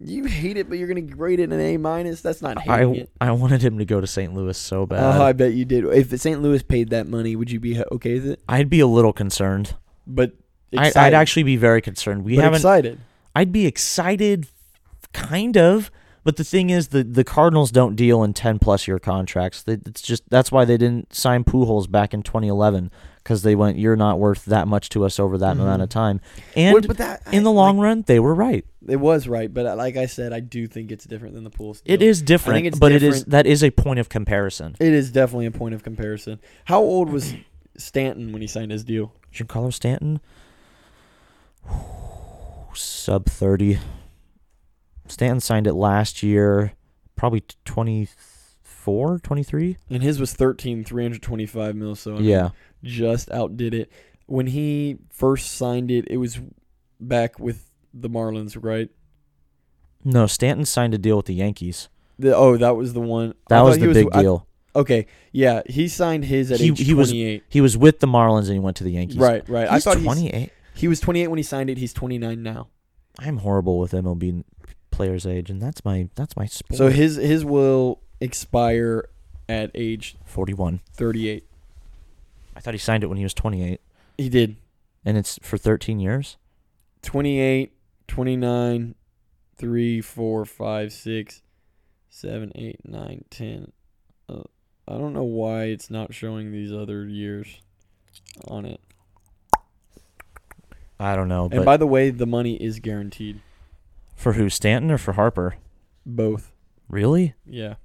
You hate it, but you're going to grade it an A-. That's not hating it. I wanted him to go to St. Louis so bad. Oh, I bet you did. If St. Louis paid that money, would you be okay with it? I'd be a little concerned. But excited. I'd actually be very concerned. Excited. I'd be excited, kind of. But the thing is, the Cardinals don't deal in 10-plus year contracts. That's why they didn't sign Pujols back in 2011, because they went, you're not worth that much to us over that amount of time. And in the long run, they were right. It was right, but like I said, I do think it's different than the Pujols deal. It is different, but that is a point of comparison. It is definitely a point of comparison. How old was Stanton when he signed his deal? Giancarlo Stanton? Sub 30. Stanton signed it last year, probably 24, 23. And his was 13, 325 mil, so just outdid it. When he first signed it, it was back with the Marlins, right? No, Stanton signed a deal with the Yankees. That was the one. That was the big deal. Okay, yeah, he signed his at age 28. He was with the Marlins and he went to the Yankees. Right. He's 28. He was 28 when he signed it. He's 29 now. I'm horrible with MLB players' age, and that's my sport. So his will expire at age 41. 38. I thought he signed it when he was 28. He did. And it's for 13 years? 28, 29, 3, 4, 5, 6, 7, 8, 9, 10. I don't know why it's not showing these other years on it. I don't know. And by the way, the money is guaranteed. For who, Stanton or for Harper? Both. Really? Yeah.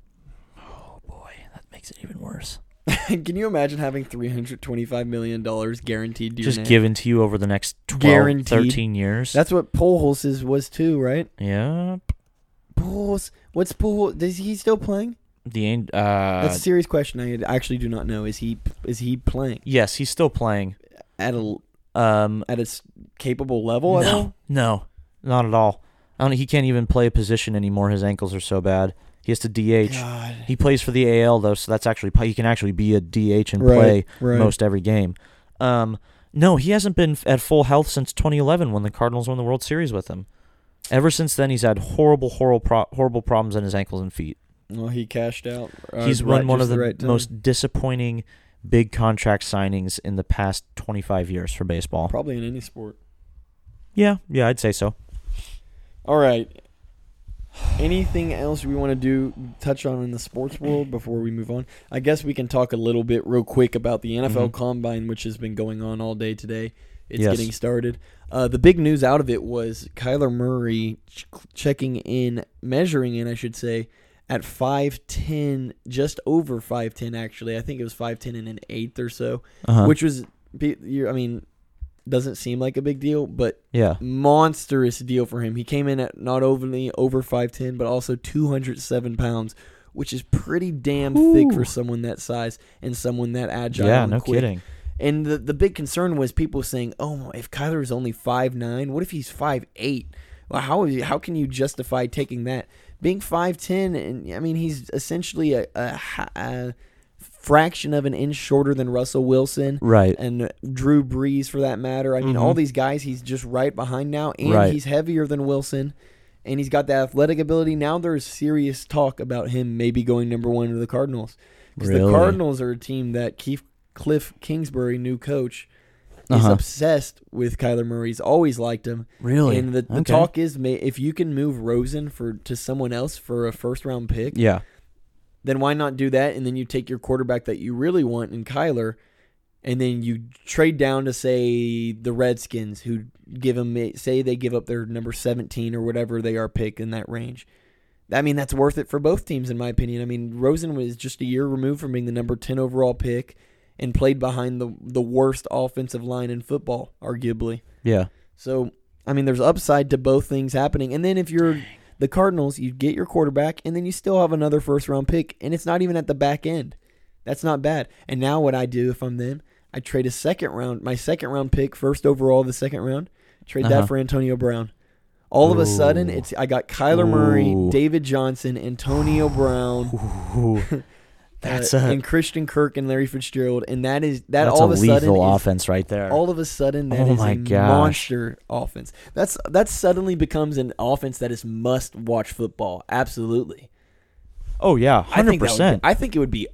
Oh, boy. That makes it even worse. Can you imagine having $325 million guaranteed to your name? Given to you over the next 12, 13 years? That's what Pujols was too, right? Yeah. Pujols. What's Pujols? Is he still playing? That's a serious question. I actually do not know. Is he playing? Yes, he's still playing. At a capable level at all? No, not at all. He can't even play a position anymore. His ankles are so bad. He has to DH. God. He plays for the AL, though, so that's actually he can actually be a DH and play most every game. No, he hasn't been at full health since 2011 when the Cardinals won the World Series with him. Ever since then, he's had horrible problems in his ankles and feet. Well, he cashed out. He's won one of the most disappointing big contract signings in the past 25 years for baseball. Probably in any sport. Yeah, I'd say so. All right. Anything else we want to touch on in the sports world before we move on? I guess we can talk a little bit real quick about the NFL Combine, which has been going on all day today. It's getting started. The big news out of it was Kyler Murray measuring in, at 5'10", just over 5'10", actually. I think it was 5'10 and an eighth or so, which was, I mean, doesn't seem like a big deal, but monstrous deal for him. He came in at not only over 5'10", but also 207 pounds, which is pretty damn thick for someone that size and someone that agile. Yeah, no kidding. And the big concern was people saying, oh, if Kyler is only 5'9", what if he's 5'8"? Well, how can you justify taking that? Being 5'10", and I mean, he's essentially a fraction of an inch shorter than Russell Wilson, right? And Drew Brees, for that matter. I mean, all these guys he's just right behind now, and he's heavier than Wilson, and he's got the athletic ability. Now there's serious talk about him maybe going #1 to the Cardinals, because the Cardinals are a team that Cliff Kingsbury, new coach, is obsessed with Kyler Murray. He's always liked him. Really? And the talk is, if you can move Rosen to someone else for a first-round pick, then why not do that? And then you take your quarterback that you really want in Kyler, and then you trade down to, say, the Redskins, who give him, say they give up their number 17 or whatever they are pick in that range. I mean, that's worth it for both teams, in my opinion. I mean, Rosen was just a year removed from being the number 10 overall pick, and played behind the worst offensive line in football, arguably. Yeah. So, I mean, there's upside to both things happening. And then if you're the Cardinals, you get your quarterback, and then you still have another first-round pick, and it's not even at the back end. That's not bad. And now what I do if I'm them, I trade my second-round pick, first overall of the second round, trade that for Antonio Brown. All of a sudden, I got Kyler Murray, David Johnson, Antonio Brown, and Christian Kirk and Larry Fitzgerald, and that's all of a sudden lethal offense right there. All of a sudden, that is a monster offense. That suddenly becomes an offense that is must-watch football. Absolutely. Oh yeah, 100%. I think it would be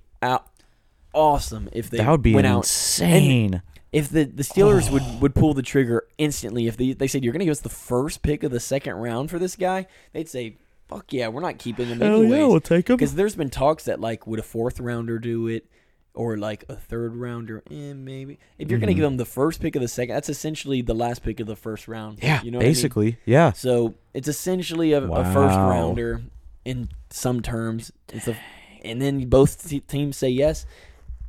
awesome if they went out insane. And if the Steelers would pull the trigger instantly, if they said you're going to give us the first pick of the second round for this guy, they'd say, fuck yeah, we're not keeping him anyways. Hell yeah, we'll take him. Because there's been talks that, like, would a fourth-rounder do it, or, like, a third-rounder, maybe. If you're going to give him the first pick of the second, that's essentially the last pick of the first round. Yeah, you know basically, what I mean? Yeah. So it's essentially a first-rounder in some terms. And then both teams say yes.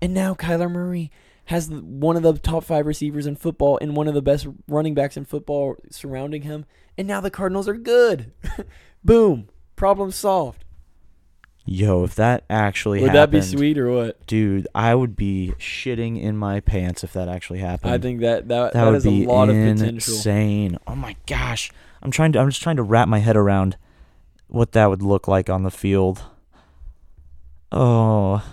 And now Kyler Murray has one of the top 5 receivers in football and one of the best running backs in football surrounding him. And now the Cardinals are good. Boom. Problem solved. Yo, if that actually happened. Would that be sweet or what? Dude, I would be shitting in my pants if that actually happened. I think that would is be a lot of potential. Insane. Oh my gosh. I'm just trying to wrap my head around what that would look like on the field. Oh.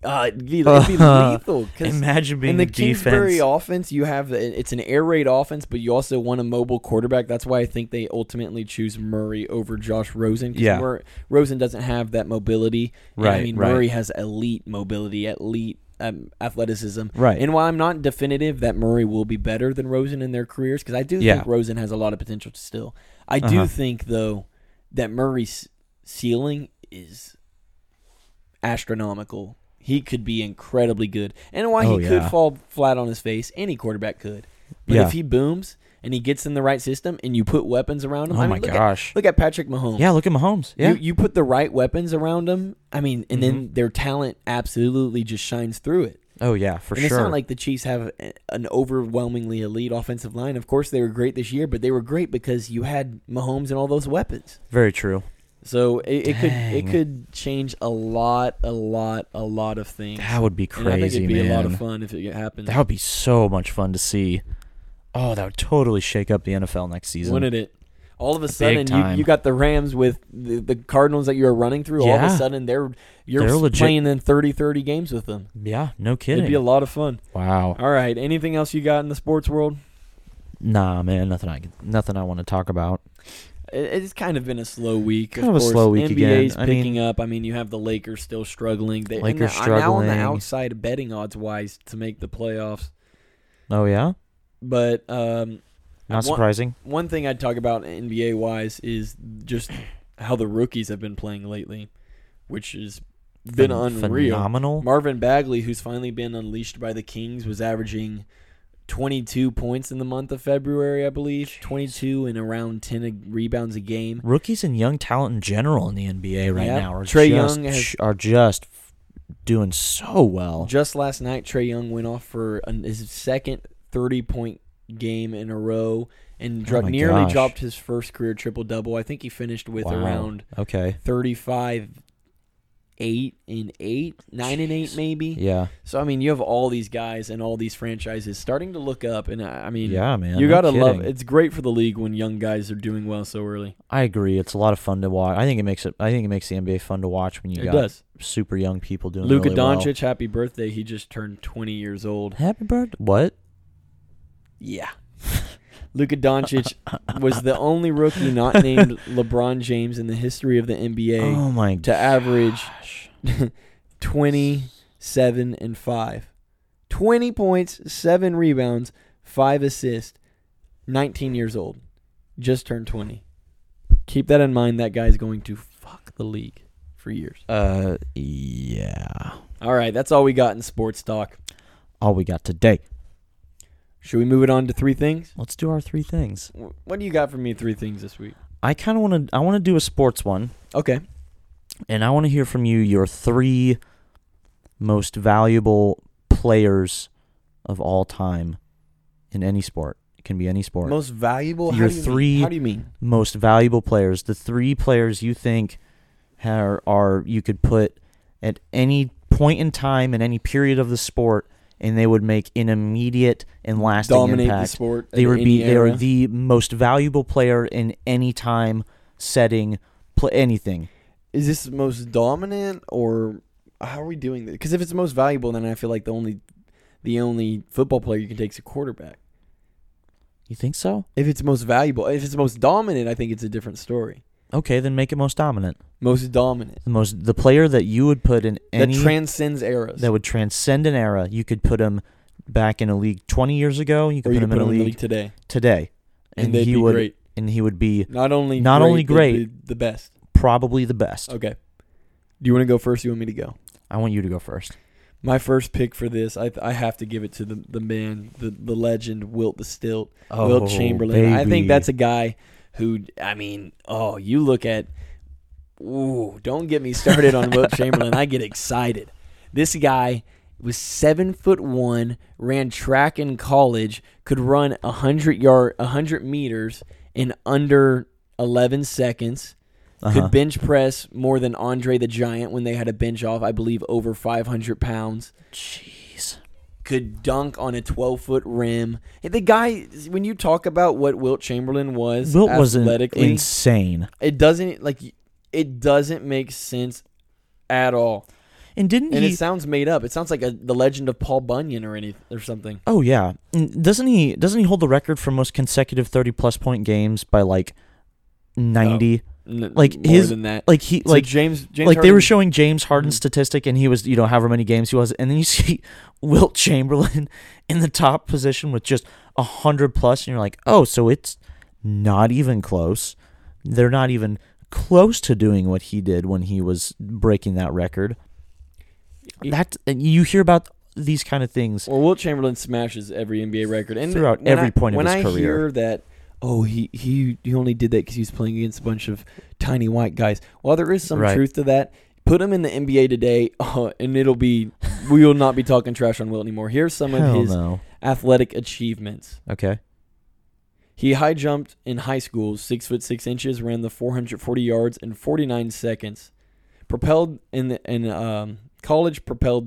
It'd be lethal. Imagine being in the Kingsbury defense. Offense, you have it's an air raid offense, but you also want a mobile quarterback. That's why I think they ultimately choose Murray over Josh Rosen. Yeah, Rosen doesn't have that mobility. Right. And, I mean, Murray has elite mobility, elite athleticism. Right. And while I'm not definitive that Murray will be better than Rosen in their careers, because I do think Rosen has a lot of potential still. I do think though that Murray's ceiling is astronomical. He could be incredibly good. And while he could fall flat on his face, any quarterback could. But if he booms and he gets in the right system and you put weapons around him, oh I mean, my gosh. Look at Patrick Mahomes. Yeah, look at Mahomes. Yeah. You put the right weapons around him, I mean, and then their talent absolutely just shines through it. Oh, yeah, and sure. It's not like the Chiefs have an overwhelmingly elite offensive line. Of course, they were great this year, but they were great because you had Mahomes and all those weapons. Very true. So it could change a lot of things. That would be crazy, man. I think it'd be a lot of fun if it happened. That would be so much fun to see. Oh, that would totally shake up the NFL next season. Wouldn't it? All of a sudden, you got the Rams with the Cardinals that you were running through. Yeah. All of a sudden, you're playing in 30-30 games with them. Yeah, no kidding. It'd be a lot of fun. Wow. All right, anything else you got in the sports world? Nah, man, nothing I want to talk about. It's kind of been a slow week. Of course. A slow week again. NBA's picking up. I mean, you have the Lakers still struggling. Now on the outside betting odds-wise to make the playoffs. Oh, yeah? But not surprising. One thing I'd talk about NBA-wise is just how the rookies have been playing lately, which has been unreal. Phenomenal. Marvin Bagley, who's finally been unleashed by the Kings, was averaging 22 points in the month of February, I believe. Jeez. 22 and around 10 rebounds a game. Rookies and young talent in general in the NBA right now are Trae Young are just doing so well. Just last night, Trae Young went off for his second 30-point game in a row and nearly dropped his first career triple-double. I think he finished with around 35, 8 and 8, 9 and 8 maybe. Yeah. So I mean, you have all these guys and all these franchises starting to look up, and I mean, you got to love it. It's great for the league when young guys are doing well so early. I agree. It's a lot of fun to watch. I think it makes the NBA fun to watch when you got super young people doing really well. Luka Doncic, happy birthday. He just turned 20 years old. Happy birthday. What? Yeah. Luka Doncic was the only rookie not named LeBron James in the history of the NBA average 27 and 5. 20 points, 7 rebounds, 5 assists, 19 years old. Just turned 20. Keep that in mind. That guy's going to fuck the league for years. Yeah. All right, that's all we got in sports talk. All we got today. Should we move it on to three things? Let's do our three things. What do you got for me, three things this week? I want to do a sports one. Okay. And I want to hear from you your three most valuable players of all time in any sport. It can be any sport. Most valuable? How do you mean? Most valuable players. The three players you think are you could put at any point in time in any period of the sport, and they would make an immediate and lasting impact. The sport. They are the most valuable player in any time, setting, anything. Is this the most dominant, or how are we doing this? Because if it's the most valuable, then I feel like the only football player you can take is a quarterback. You think so? If it's most valuable, if it's the most dominant, I think it's a different story. Okay, then make it most dominant. Most dominant. The player that you would put in any... That transcends eras. That would transcend an era. You could put him back in a league 20 years ago. You could put him in a league today. And they'd be great. And he would be not only great, the best. Probably the best. Okay. Do you want to go first or you want me to go? I want you to go first. My first pick for this, I have to give it to the man, the legend, Wilt Chamberlain. Baby. I think that's a guy... don't get me started on Wilt Chamberlain. I get excited. This guy was 7'1", ran track in college, could run 100 meters in under 11 seconds, could bench press more than Andre the Giant when they had a bench off, I believe over 500 pounds. Jeez. Could dunk on a 12-foot rim. The guy, when you talk about what Wilt Chamberlain was, Wilt athletically, was insane. It doesn't make sense at all. And it sounds made up. It sounds like the legend of Paul Bunyan or something. Oh yeah, and doesn't he hold the record for most consecutive 30-plus point games by like 90? They were showing James Harden's statistic, and he was however many games he was, and then you see Wilt Chamberlain in the top position with just 100+, and you're like, oh, so it's not even close. They're not even close to doing what he did when he was breaking that record. That you hear about these kind of things. Well, Wilt Chamberlain smashes every NBA record and throughout every point of his career. When I hear that. Oh, he only did that because he was playing against a bunch of tiny white guys. Well, there is some truth to that. Put him in the NBA today, and we will not be talking trash on Wilt anymore. Here's some of his athletic achievements. Okay. He high jumped in high school, 6'6", ran the 440 yards in 49 seconds. Propelled the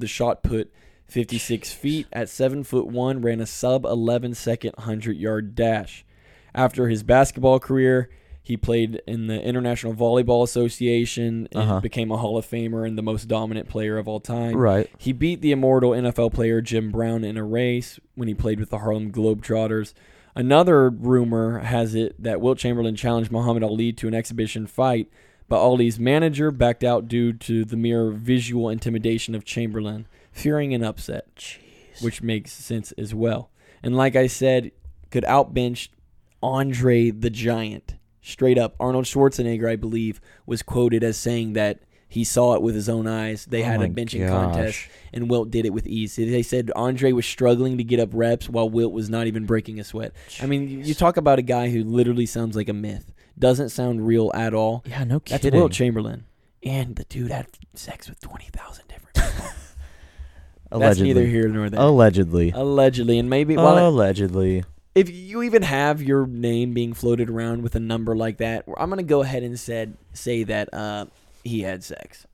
shot put 56 feet at 7'1", ran a sub 11-second 100-yard dash. After his basketball career, he played in the International Volleyball Association and became a Hall of Famer and the most dominant player of all time. Right. He beat the immortal NFL player Jim Brown in a race when he played with the Harlem Globetrotters. Another rumor has it that Wilt Chamberlain challenged Muhammad Ali to an exhibition fight, but Ali's manager backed out due to the mere visual intimidation of Chamberlain, fearing an upset, which makes sense as well. And like I said, could outbench Andre the Giant. Straight up, Arnold Schwarzenegger, I believe, was quoted as saying that He saw it with his own eyes. They had a benching contest, and Wilt did it with ease. They said Andre was struggling to get up reps while Wilt was not even breaking a sweat. Jeez. I mean, you talk about a guy who literally sounds like a myth. Doesn't sound real at all. Yeah, no kidding. That's Wilt Chamberlain. And the dude had sex with 20,000 different people. That's neither here nor there. Allegedly. And maybe... Allegedly. If you even have your name being floated around with a number like that, I'm going to go ahead and say that... he had sex.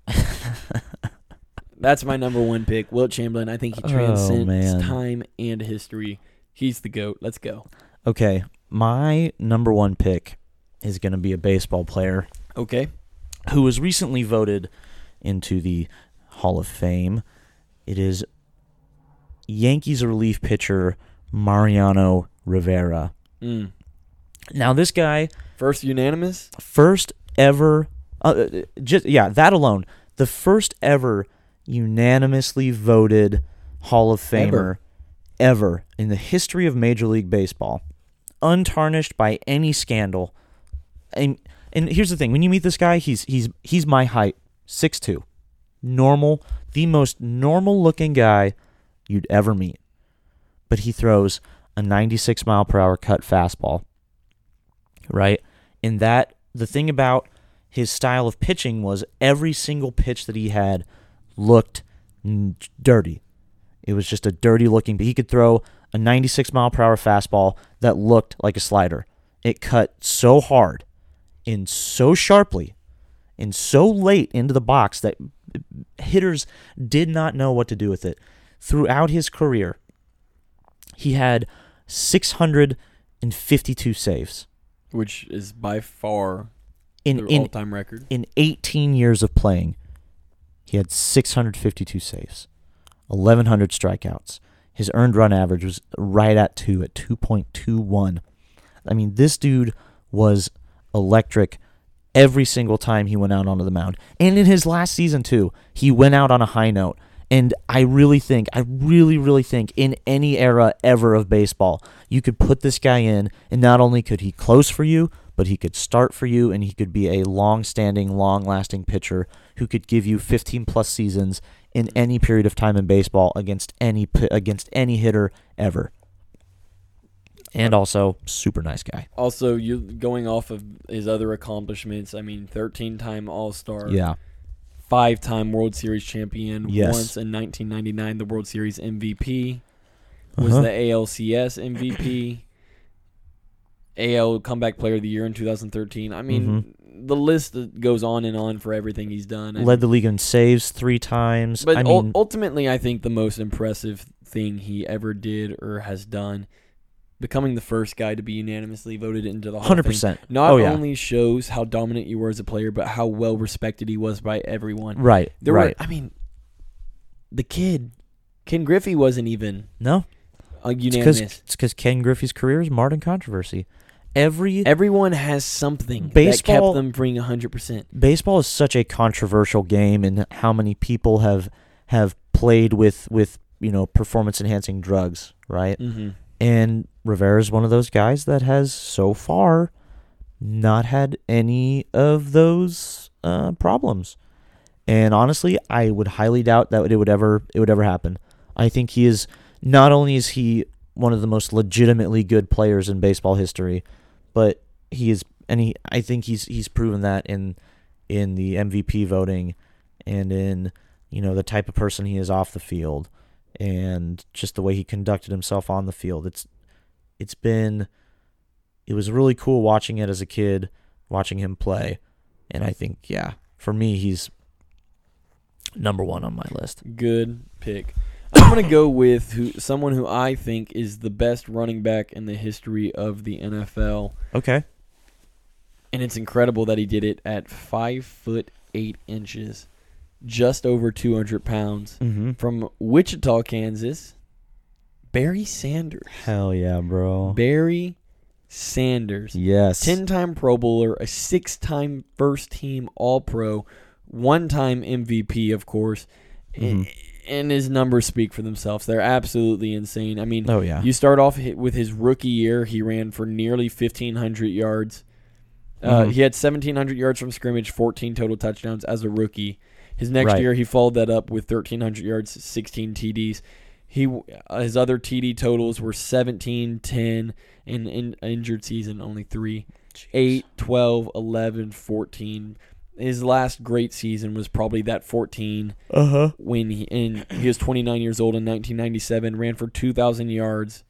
That's my number one pick, Wilt Chamberlain. I think he transcends time and history. He's the GOAT. Let's go. Okay, my number one pick is going to be a baseball player. Okay. Who was recently voted into the Hall of Fame. It is Yankees relief pitcher Mariano Rivera. Mm. Now, this guy... First unanimous? First ever... that alone, the first ever unanimously voted Hall of Famer ever in the history of Major League Baseball, untarnished by any scandal. And here's the thing: when you meet this guy, he's my height, 6'2", normal, the most normal looking guy you'd ever meet. But he throws a 96-mile-per-hour cut fastball, right? And that the thing about his style of pitching was every single pitch that he had looked dirty. It was just a dirty looking, but he could throw a 96-mile-per-hour fastball that looked like a slider. It cut so hard and so sharply and so late into the box that hitters did not know what to do with it. Throughout his career, he had 652 saves. Which is by far... An all-time record. In 18 years of playing, he had 652 saves, 1,100 strikeouts. His earned run average was right at 2, at 2.21. I mean, this dude was electric every single time he went out onto the mound. And in his last season, too, he went out on a high note. And I really think in any era ever of baseball, you could put this guy in, and not only could he close for you, but he could start for you, and he could be a long-standing, long-lasting pitcher who could give you 15-plus seasons in any period of time in baseball against any hitter ever. And also, super nice guy. Also, you going off of his other accomplishments, I mean, 13-time All-Star. Yeah. 5-time World Series champion. Yes. Once in 1999, the World Series MVP. Was the ALCS MVP. AL Comeback Player of the Year in 2013. I mean, the list goes on and on for everything he's done. Led the league in saves 3 times. But ultimately, I think the most impressive thing he ever did or has done, becoming the first guy to be unanimously voted into the Hall 100%. Of Fame, not only shows how dominant you were as a player, but how well-respected he was by everyone. Right, the kid, Ken Griffey wasn't even. No. Unanimous. It's because Ken Griffey's career is marred in controversy. Everyone has something that kept them bring 100%. Baseball is such a controversial game, and how many people have played with performance enhancing drugs, right? Mm-hmm. And Rivera's one of those guys that has so far not had any of those problems. And honestly, I would highly doubt that it would ever happen. I think he is. Not only is he one of the most legitimately good players in baseball history, but I think he's proven that in the MVP voting and in, the type of person he is off the field and just the way he conducted himself on the field. It was really cool watching it as a kid, watching him play. And I think, for me, he's number one on my list. Good pick. I'm going to go with someone who I think is the best running back in the history of the NFL. Okay. And it's incredible that he did it at 5'8", just over 200 pounds, from Wichita, Kansas, Barry Sanders. Hell yeah, bro. Barry Sanders. Yes. 10-time Pro Bowler, a 6-time first-team All-Pro, 1-time MVP, of course. And his numbers speak for themselves. They're absolutely insane. I mean, you start off with his rookie year. He ran for nearly 1,500 yards, He had 1,700 yards from scrimmage, 14 total touchdowns as a rookie. His next year, he followed that up with 1,300 yards, 16 TDs. His other TD totals were 17, 10, and in injured season, only 3. 8, 12, 11, 14. His last great season was probably that 14 when he was 29 years old in 1997, ran for 2,000 yards,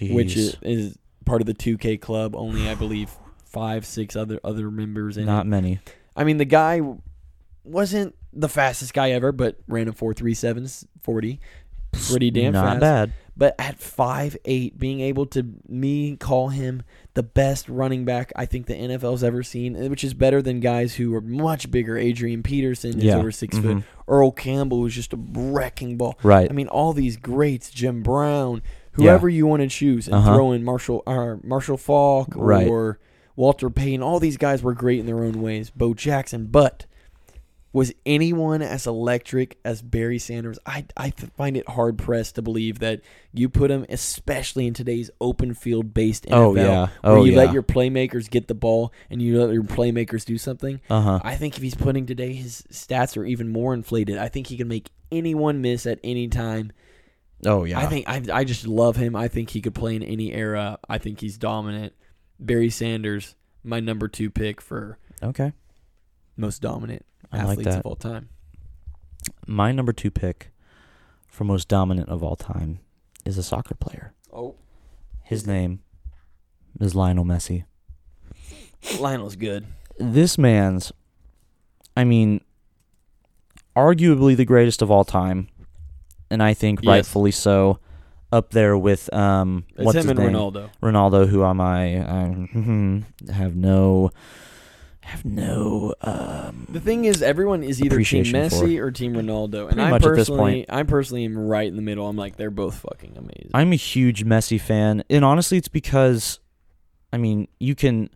which is part of the 2K club. Only, I believe, 5, 6 other members in Not it. Many. I mean, the guy wasn't the fastest guy ever, but ran a 4.37 40, pretty damn fast. Not bad. But at 5'8", being able to call him the best running back I think the NFL's ever seen, which is better than guys who are much bigger. Adrian Peterson is over 6 foot. Earl Campbell was just a wrecking ball. Right. I mean, all these greats, Jim Brown, whoever you want to choose, and throw in Marshall Faulk or Walter Payton. All these guys were great in their own ways. Bo Jackson, but was anyone as electric as Barry Sanders? I find it hard-pressed to believe that you put him, especially in today's open field-based NFL, where you let your playmakers get the ball and you let your playmakers do something. I think if he's putting today, his stats are even more inflated. I think he can make anyone miss at any time. Oh, yeah. I just love him. I think he could play in any era. I think he's dominant. Barry Sanders, my number 2 pick for most dominant athletes of all time. My number 2 pick for most dominant of all time is a soccer player. Oh. His name is Lionel Messi. Lionel's good. This man's, I mean, arguably the greatest of all time, and I think rightfully so, up there with what's his name? Ronaldo. Ronaldo, who I have no... the thing is, everyone is either Team Messi or Team Ronaldo, and I personally am right in the middle. I'm like, they're both fucking amazing. I'm a huge Messi fan, and honestly, it's because, I mean, you can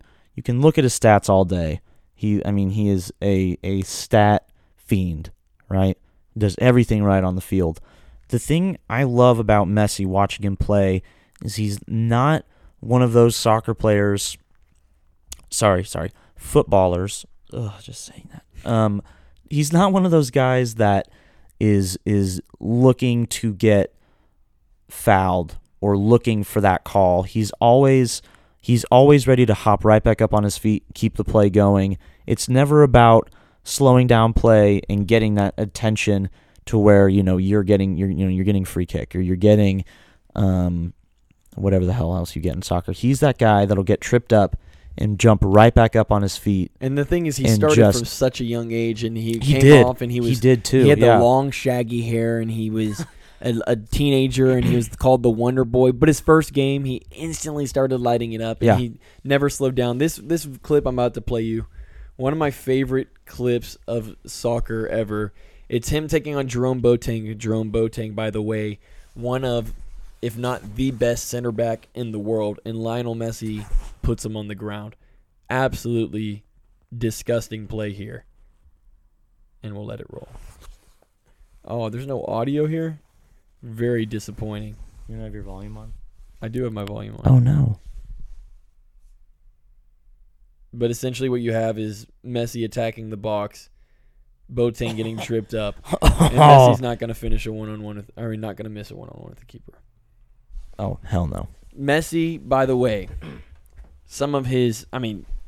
look at his stats all day. He is a stat fiend, right? Does everything right on the field. The thing I love about Messi, watching him play, is he's not one of those soccer players. Sorry. Footballers, just saying that. He's not one of those guys that is looking to get fouled or looking for that call. He's always ready to hop right back up on his feet, keep the play going. It's never about slowing down play and getting that attention to where you're getting free kick or you're getting whatever the hell else you get in soccer. He's that guy that'll get tripped up and jump right back up on his feet. And the thing is, he started from such a young age, and he came off, and he did too. He had the long, shaggy hair, and he was a teenager, and he was called the Wonder Boy. But his first game, he instantly started lighting it up, and he never slowed down. This clip I'm about to play you, one of my favorite clips of soccer ever. It's him taking on Jerome Boateng. Jerome Boateng, by the way, one of, if not the best center back in the world, and Lionel Messi puts him on the ground. Absolutely disgusting play here. And we'll let it roll. Oh, there's no audio here? Very disappointing. You don't have your volume on? I do have my volume on. Oh, no. But essentially what you have is Messi attacking the box, Boateng getting tripped up, and Messi's not going to finish a one-on-one, not going to miss a one-on-one with the keeper. Oh, hell no. Messi, by the way, some of his,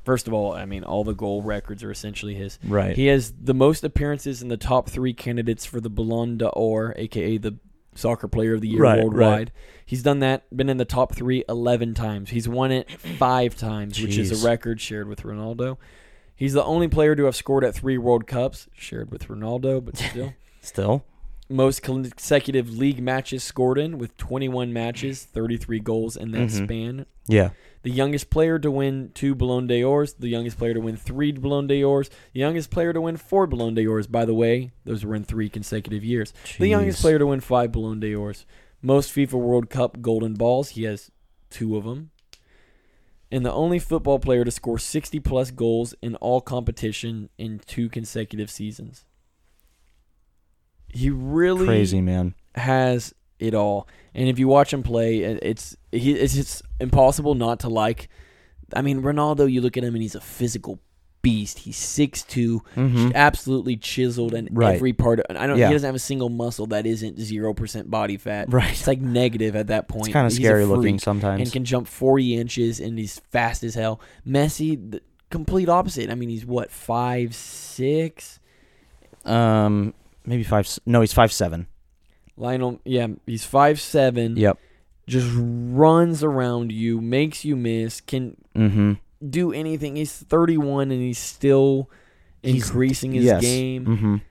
first of all, all the goal records are essentially his. Right. He has the most appearances in the top 3 candidates for the Ballon d'Or, a.k.a. the Soccer Player of the Year worldwide. Right. He's done that, been in the top 3 11 times. He's won it 5 times, which is a record shared with Ronaldo. He's the only player to have scored at 3 World Cups, shared with Ronaldo, but still. Most consecutive league matches scored in, with 21 matches, 33 goals in that span. Yeah. The youngest player to win 2 Ballon d'Ors, the youngest player to win 3 Ballon d'Ors, the youngest player to win 4 Ballon d'Ors. By the way, those were in 3 consecutive years. Jeez. The youngest player to win 5 Ballon d'Ors. Most FIFA World Cup golden balls, he has 2 of them. And the only football player to score 60-plus goals in all competition in 2 consecutive seasons. He really crazy man has it all, and if you watch him play, it's impossible not to like I mean, Ronaldo, you look at him and he's a physical beast. He's 6'2", absolutely chiseled in every part. He doesn't have a single muscle that isn't 0% body fat. Right. It's like negative at that point. It's kind of scary looking sometimes. And can jump 40 inches and he's fast as hell. Messi, the complete opposite. I mean, he's what, 5'6"? Maybe 5'. No, he's 5'7". Lionel, yeah, he's 5'7". Yep. Just runs around you, makes you miss, can do anything. He's 31 and he's still increasing his game.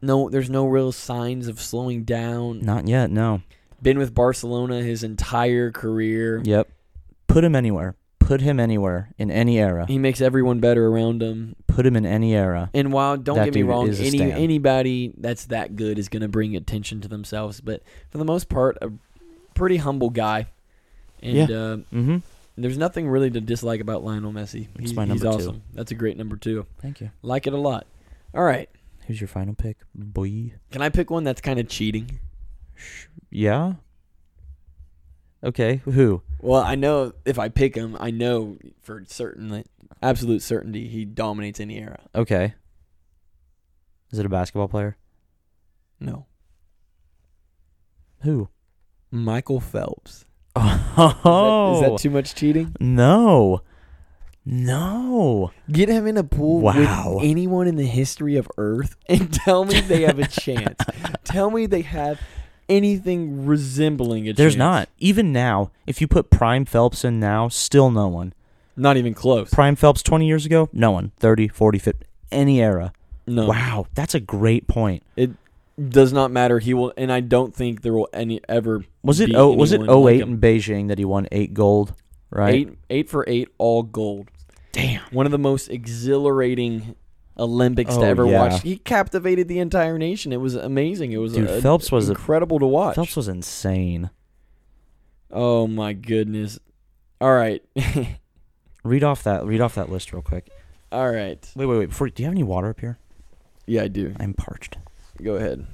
No, there's no real signs of slowing down. Not yet, no. Been with Barcelona his entire career. Yep. Put him anywhere. Put him anywhere in any era. He makes everyone better around him. Put him in any era. And while, don't get me wrong, anybody that's that good is going to bring attention to themselves. But for the most part, a pretty humble guy, and there's nothing really to dislike about Lionel Messi. He's awesome. That's a great number two. Thank you. Like it a lot. All right. Who's your final pick, boy? Can I pick one that's kind of cheating? Yeah. Okay. Who? Well, I know if I pick him, I know for certain, like, absolute certainty, he dominates any era. Okay. Is it a basketball player? No. Who? Michael Phelps. Oh. Is that too much cheating? No. No. Get him in a pool with anyone in the history of Earth and tell me they have a chance. Tell me they have anything resembling a chance. There's not. Even now, if you put Prime Phelps in now, still no one. Not even close. Prime Phelps 20 years ago, no one. 30, 40, 50, any era. No. Wow. That's a great point. It does not matter. He will, and I don't think there will any ever. Was it 08 like in Beijing that he won 8 gold? Right, 8 for 8, all gold. Damn, one of the most exhilarating Olympics to ever watch. He captivated the entire nation. It was amazing. It was Phelps was incredible to watch. Phelps was insane. Oh my goodness! All right, read off that list real quick. All right. Wait. Before, do you have any water up here? Yeah, I do. I'm parched. Go ahead.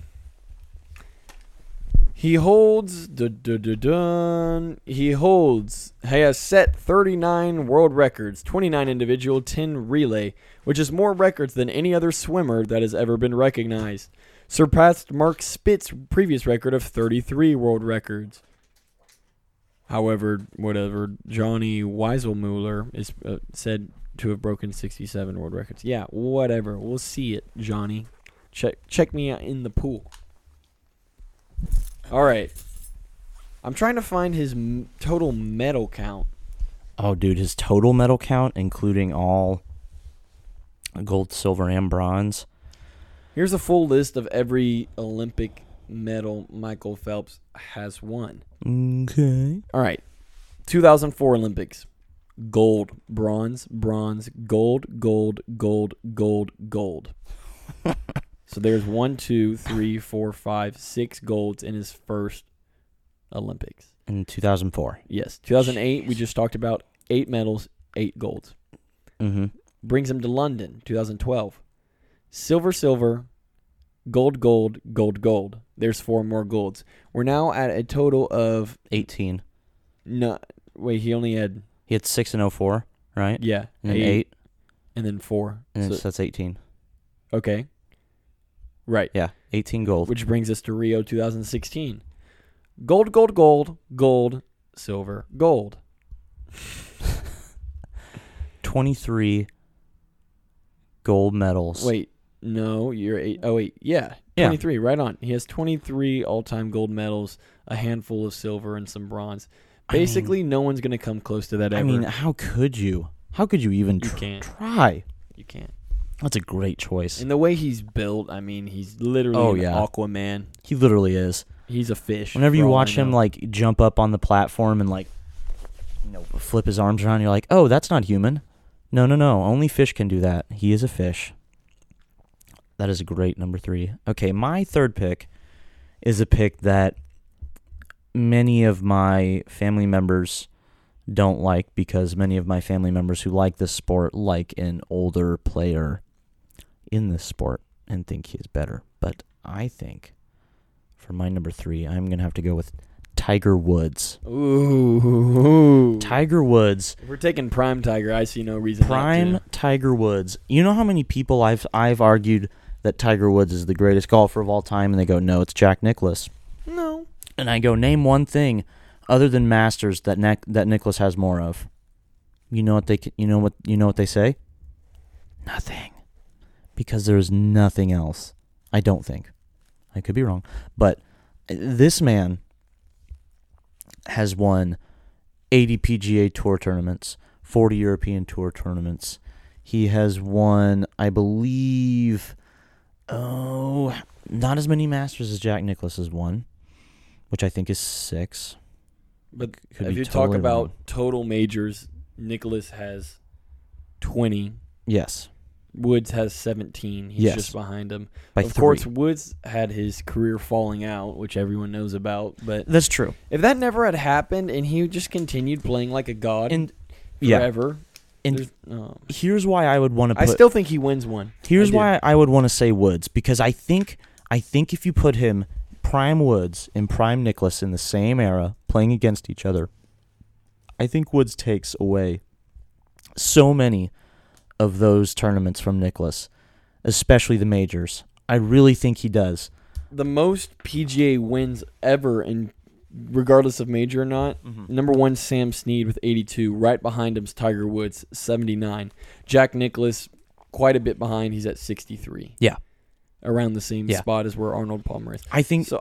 He holds. He has set 39 world records, 29 individual, 10 relay, which is more records than any other swimmer that has ever been recognized. Surpassed Mark Spitz's previous record of 33 world records. However, whatever, Johnny Weiselmuller is said to have broken 67 world records. Yeah, whatever. We'll see it, Johnny. Check me out in the pool. All right. I'm trying to find his total medal count. Oh, dude, his total medal count, including all gold, silver, and bronze. Here's a full list of every Olympic medal Michael Phelps has won. Okay. All right. 2004 Olympics. Gold, bronze, bronze, gold, gold, gold, gold, gold. So there's 6 golds in his first Olympics. In 2004. Yes. 2008, we just talked about 8 medals, 8 golds. Brings him to London, 2012. Silver, gold, gold, gold, gold. There's 4 more golds. We're now at a total of 18. No, wait, he had 6 in 04, right? Yeah. And 8. And then 4. And so that's 18. Okay. Right. Yeah, 18 gold. Which brings us to Rio 2016. Gold, gold, gold, gold, silver, gold. 23 gold medals. Wait, no, you're 8. Oh, wait, yeah, 23, right on. He has 23 all-time gold medals, a handful of silver, and some bronze. Basically, no one's going to come close to that ever. I mean, how could you? How could you even try? You can't. That's a great choice. And the way he's built, I mean, he's literally an Aquaman. He literally is. He's a fish. Whenever you watch him, like, jump up on the platform and, like, you know, flip his arms around, you're like, oh, that's not human. No. Only fish can do that. He is a fish. That is a great number 3. Okay, my third pick is a pick that many of my family members don't like, because many of my family members who like this sport like an older player in this sport and think he is better. But I think for my number 3, I'm going to have to go with Tiger Woods. Ooh. Tiger Woods. If we're taking prime Tiger. I see no reason prime not to. Tiger Woods. You know how many people I've argued that Tiger Woods is the greatest golfer of all time, and they go, no, it's Jack Nicklaus. No. And I go, name one thing other than Masters that that Nicklaus has more of. You know what they say? Nothing. Because there is nothing else. I don't think. I could be wrong. But this man has won 80 PGA Tour tournaments, 40 European Tour tournaments. He has won, I believe, not as many Masters as Jack Nicklaus has won, which I think is 6. But if you talk about total majors, Nicklaus has 20. Yes. Woods has 17. He's just behind him. Of course, Woods had his career falling out, which everyone knows about. But that's true. If that never had happened and he just continued playing like a god forever. And here's why I would want to put... I still think he wins one. Here's why I would want to say Woods, because I think if you put him, prime Woods and prime Nicklaus in the same era, playing against each other, I think Woods takes away so many of those tournaments from Nicklaus, especially the majors. I really think he does. The most PGA wins ever, and regardless of major or not, number one, Sam Snead with 82. Right behind him is Tiger Woods, 79. Jack Nicklaus, quite a bit behind. He's at 63. Yeah. Around the same spot as where Arnold Palmer is. I think so.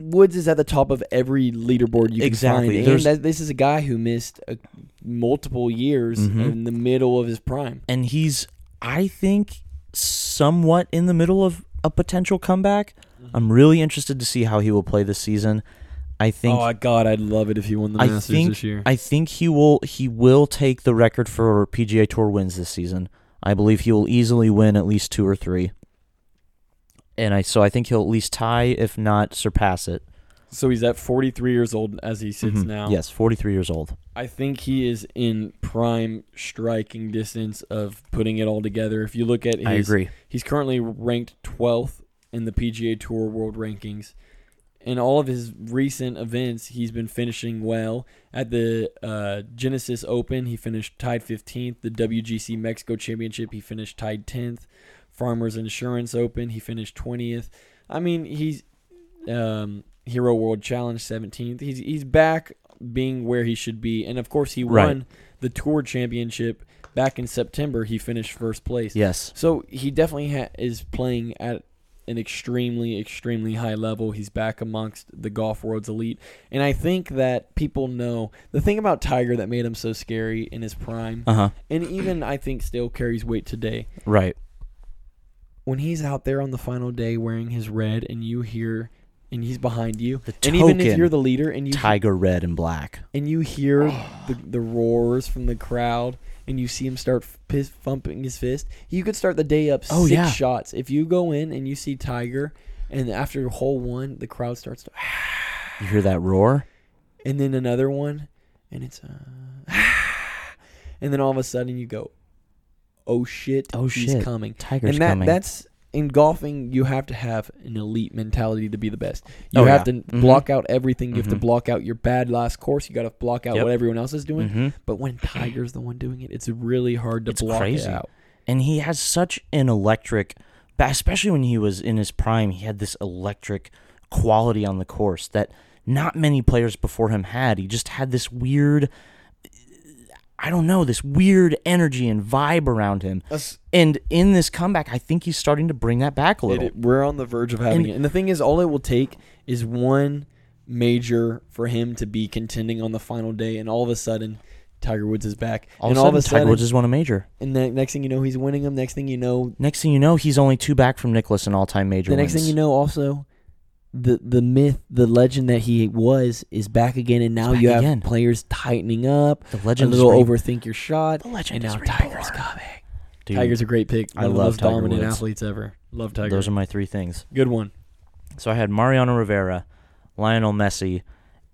Woods is at the top of every leaderboard you can find. And this is a guy who missed multiple years in the middle of his prime, and he's, I think, somewhat in the middle of a potential comeback. I'm really interested to see how he will play this season. I think. Oh God, I'd love it if he won the Masters this year. I think he will. He will take the record for PGA Tour wins this season. I believe he will easily win at least 2 or 3. And so I think he'll at least tie, if not surpass it. So he's at 43 years old as he sits now. Yes, 43 years old. I think he is in prime striking distance of putting it all together. If you look at his... I agree. He's currently ranked 12th in the PGA Tour World Rankings. In all of his recent events, he's been finishing well. At the Genesis Open, he finished tied 15th. The WGC Mexico Championship, he finished tied 10th. Farmers Insurance Open, he finished 20th. I mean, he's Hero World Challenge 17th. He's back being where he should be, and of course he won the Tour Championship back in September. He finished first place. Yes. So he definitely is playing at an extremely, extremely high level. He's back amongst the golf world's elite, and I think that people know the thing about Tiger that made him so scary in his prime, and even I think still carries weight today. Right. When he's out there on the final day wearing his red and you hear, and he's behind you, and even if you're the leader, and you Tiger red and black, and you hear the roars from the crowd, and you see him start thumping his fist, you could start the day up 6 shots. If you go in and you see Tiger, and after hole 1, the crowd starts to... You hear that roar? And then another one, and it's... and then all of a sudden you go... Oh shit, he's coming. Tiger's coming. That's in golfing, you have to have an elite mentality to be the best. You have to block out everything. You have to block out your bad last course. You got to block out what everyone else is doing. But when Tiger's the one doing it, it's really hard to block it out. And he has such an electric, especially when he was in his prime, he had this electric quality on the course that not many players before him had. He just had this weird... I don't know, this weird energy and vibe around him. And in this comeback, I think he's starting to bring that back a little. We're on the verge of having it. And the thing is, all it will take is one major for him to be contending on the final day, and all of a sudden, Tiger Woods is back. All of a sudden, Tiger Woods has won a major. And the next thing you know, he's winning them. Next thing you know, he's only 2 back from Nicklaus in all-time major wins. Next thing you know, also... The myth, the legend that he was is back again, and now you have players tightening up. The legend a little overthink your shot. The legend and now is Tiger's coming. Dude, Tiger's a great pick. One I love the most Tiger dominant Woods. Athletes ever. Love Tiger. Those are my 3 things. Good one. So I had Mariano Rivera, Lionel Messi,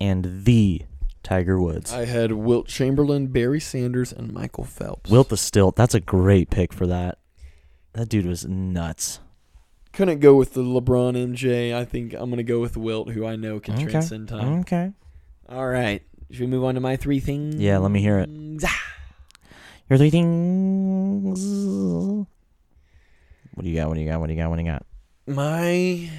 and the Tiger Woods. I had Wilt Chamberlain, Barry Sanders, and Michael Phelps. Wilt the Stilt. That's a great pick for that. That dude was nuts. Couldn't go with the LeBron MJ. I think I'm going to go with Wilt, who I know can transcend time. Okay. All right. Should we move on to my three things? Yeah, let me hear it. Your three things. What do you got? What do you got? What do you got? What do you got? My...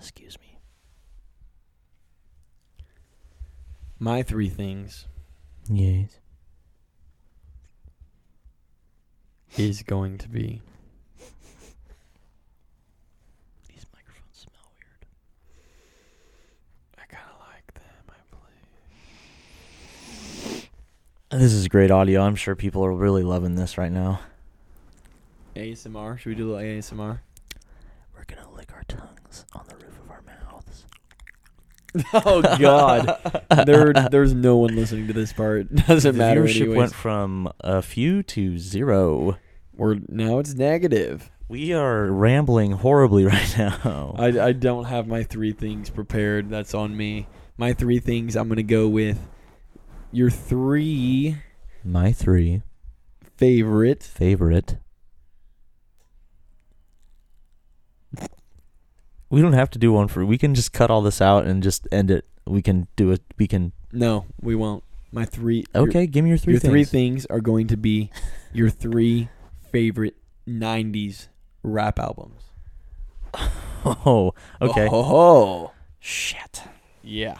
Excuse me. My three things. Yes. Is going to be. These microphones smell weird. I kind of like them, I believe. This is great audio. I'm sure people are really loving this right now. ASMR? Should we do a little ASMR? We're going to lick our tongues on the roof of our mouths. Oh, God. There's no one listening to this part. Doesn't matter anyways. The viewership went from a few to zero. Now it's negative. We are rambling horribly right now. I don't have my three things prepared. That's on me. My three things I'm going to go with. Your three. My three. Favorite. We don't have to do one for. We can just cut all this out and just end it. We can do it. We can. No, we won't. My three. Okay, give me your three things. Your three things are going to be your three favorite 90s rap albums. Oh, okay. Oh, shit. Yeah.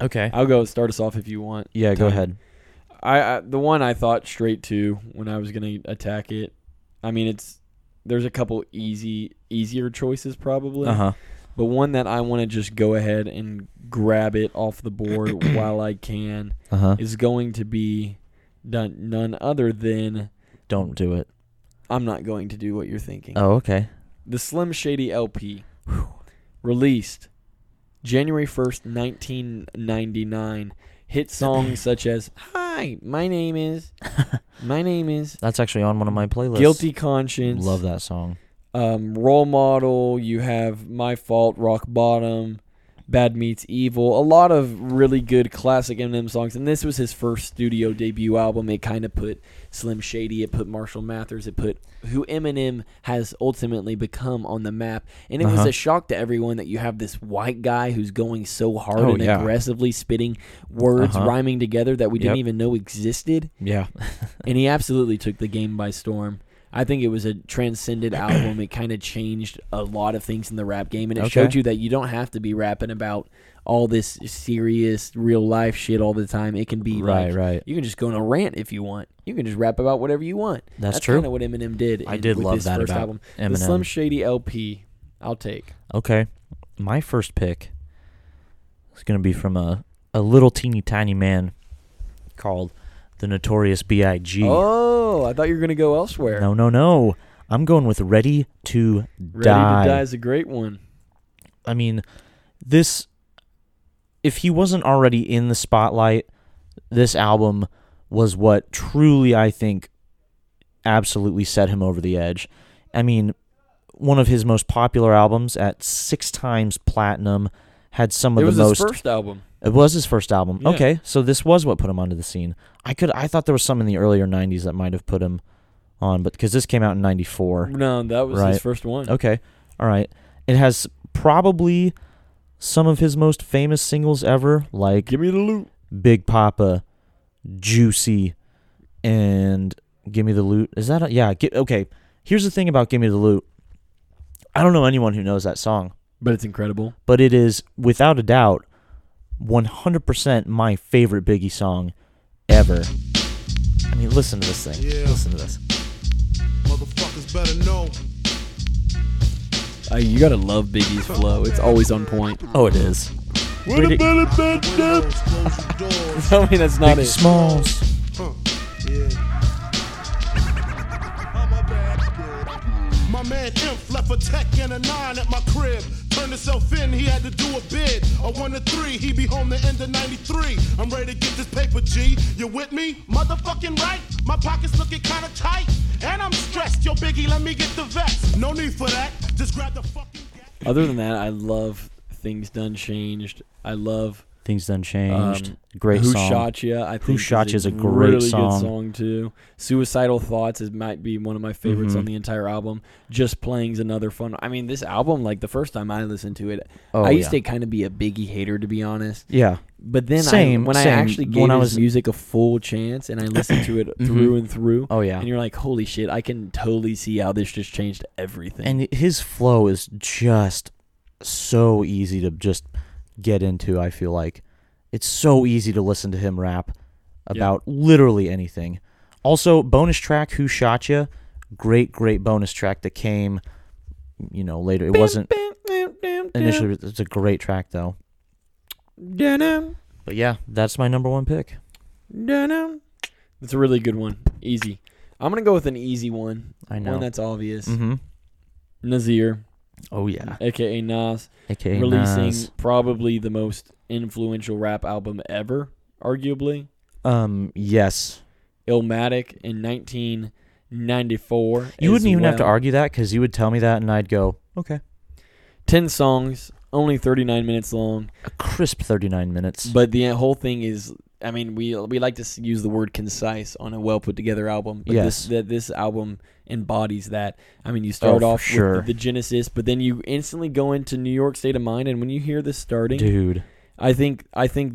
Okay. I'll go start us off if you want. Yeah, go ahead. The one I thought straight to when I was going to attack it. I mean, it's. There's a couple easier choices probably, but one that I want to just go ahead and grab it off the board while I can is going to be done none other than... Don't do it. I'm not going to do what you're thinking. Oh, okay. The Slim Shady LP, released January 1st, 1999, hit songs such as... Hi, my name is. That's actually on one of my playlists. Guilty Conscience. Love that song. Role Model. You have My Fault, Rock Bottom, Bad Meets Evil. A lot of really good classic Eminem songs. And this was his first studio debut album. It kind of put Slim Shady. It put Marshall Mathers. It put who Eminem has ultimately become on the map. And it was a shock to everyone that you have this white guy who's going so hard aggressively spitting words rhyming together that we didn't even know existed. Yeah. And he absolutely took the game by storm. I think it was a transcendent album. It kind of changed a lot of things in the rap game, and it showed you that you don't have to be rapping about all this serious real life shit all the time. It can be you can just go on a rant if you want. You can just rap about whatever you want. That's true. Kind of what Eminem did. I did love that about album. Eminem. The Slim Shady LP, I'll take. Okay, my first pick is going to be from a little teeny tiny man called the Notorious B.I.G. Oh, I thought you were going to go elsewhere. No. I'm going with Ready to Die. Ready to Die is a great one. I mean, this, if he wasn't already in the spotlight, this album was what truly, I think, absolutely set him over the edge. I mean, one of his most popular albums at 6 times platinum, had some of the most... It was his first album. It was his first album. Yeah. Okay, so this was what put him onto the scene. I thought there was some in the earlier 90s that might have put him on, but because this came out in 94. No, that was his first one. Okay, all right. It has probably some of his most famous singles ever, like... Give Me the Loot. Big Papa, Juicy, and Give Me the Loot. Is that... okay, here's the thing about Give Me the Loot. I don't know anyone who knows that song. But it's incredible. But it is, without a doubt, 100% my favorite Biggie song ever. I mean, listen to this thing. Yeah. Listen to this. Motherfuckers better know. You gotta love Biggie's flow. It's always on point. Oh, it is. What about a bad dip? Tell me that's not Biggie it. Smalls. My man Imp left a tech and a 9 at my crib. Turned himself in, he had to do a bid. A 1 to 3, he be home the end of 93. I'm ready to get this paper, G. You with me? Motherfucking right. My pockets looking kind of tight. And I'm stressed. Yo, Biggie, let me get the vest. No need for that. Just grab the fucking... Other than that, I love Things Done Changed. I love Things Done Changed. Great Who song. Who Shot Ya? I think Who Shot Ya is a great really song. Really good song, too. Suicidal Thoughts might be one of my favorites on the entire album. Just Playing's another fun. I mean, this album, like, the first time I listened to it, I used to kind of be a Biggie hater, to be honest. Yeah. But then I actually gave his music a full chance and I listened to it through and through. Oh, yeah. And you're like, holy shit, I can totally see how this just changed everything. And his flow is just so easy to just get into, I feel like. It's so easy to listen to him rap about literally anything. Also, bonus track, Who Shot Ya? Great, great bonus track that came, you know, later. It wasn't initially. It's a great track, though. But yeah, that's my number one pick. That's a really good one. Easy. I'm going to go with an easy one. I know. One that's obvious. Nasir. Oh, yeah. A.K.A. Nas. A.K.A. Releasing probably the most influential rap album ever, arguably. Yes. Illmatic in 1994. You wouldn't even have to argue that because you would tell me that and I'd go, okay. 10 songs, only 39 minutes long. A crisp 39 minutes. But the whole thing is, I mean, we like to use the word concise on a well-put-together album. But yes. This album embodies that. I mean, you start off with the Genesis, but then you instantly go into New York State of Mind, and when you hear this starting... Dude. I think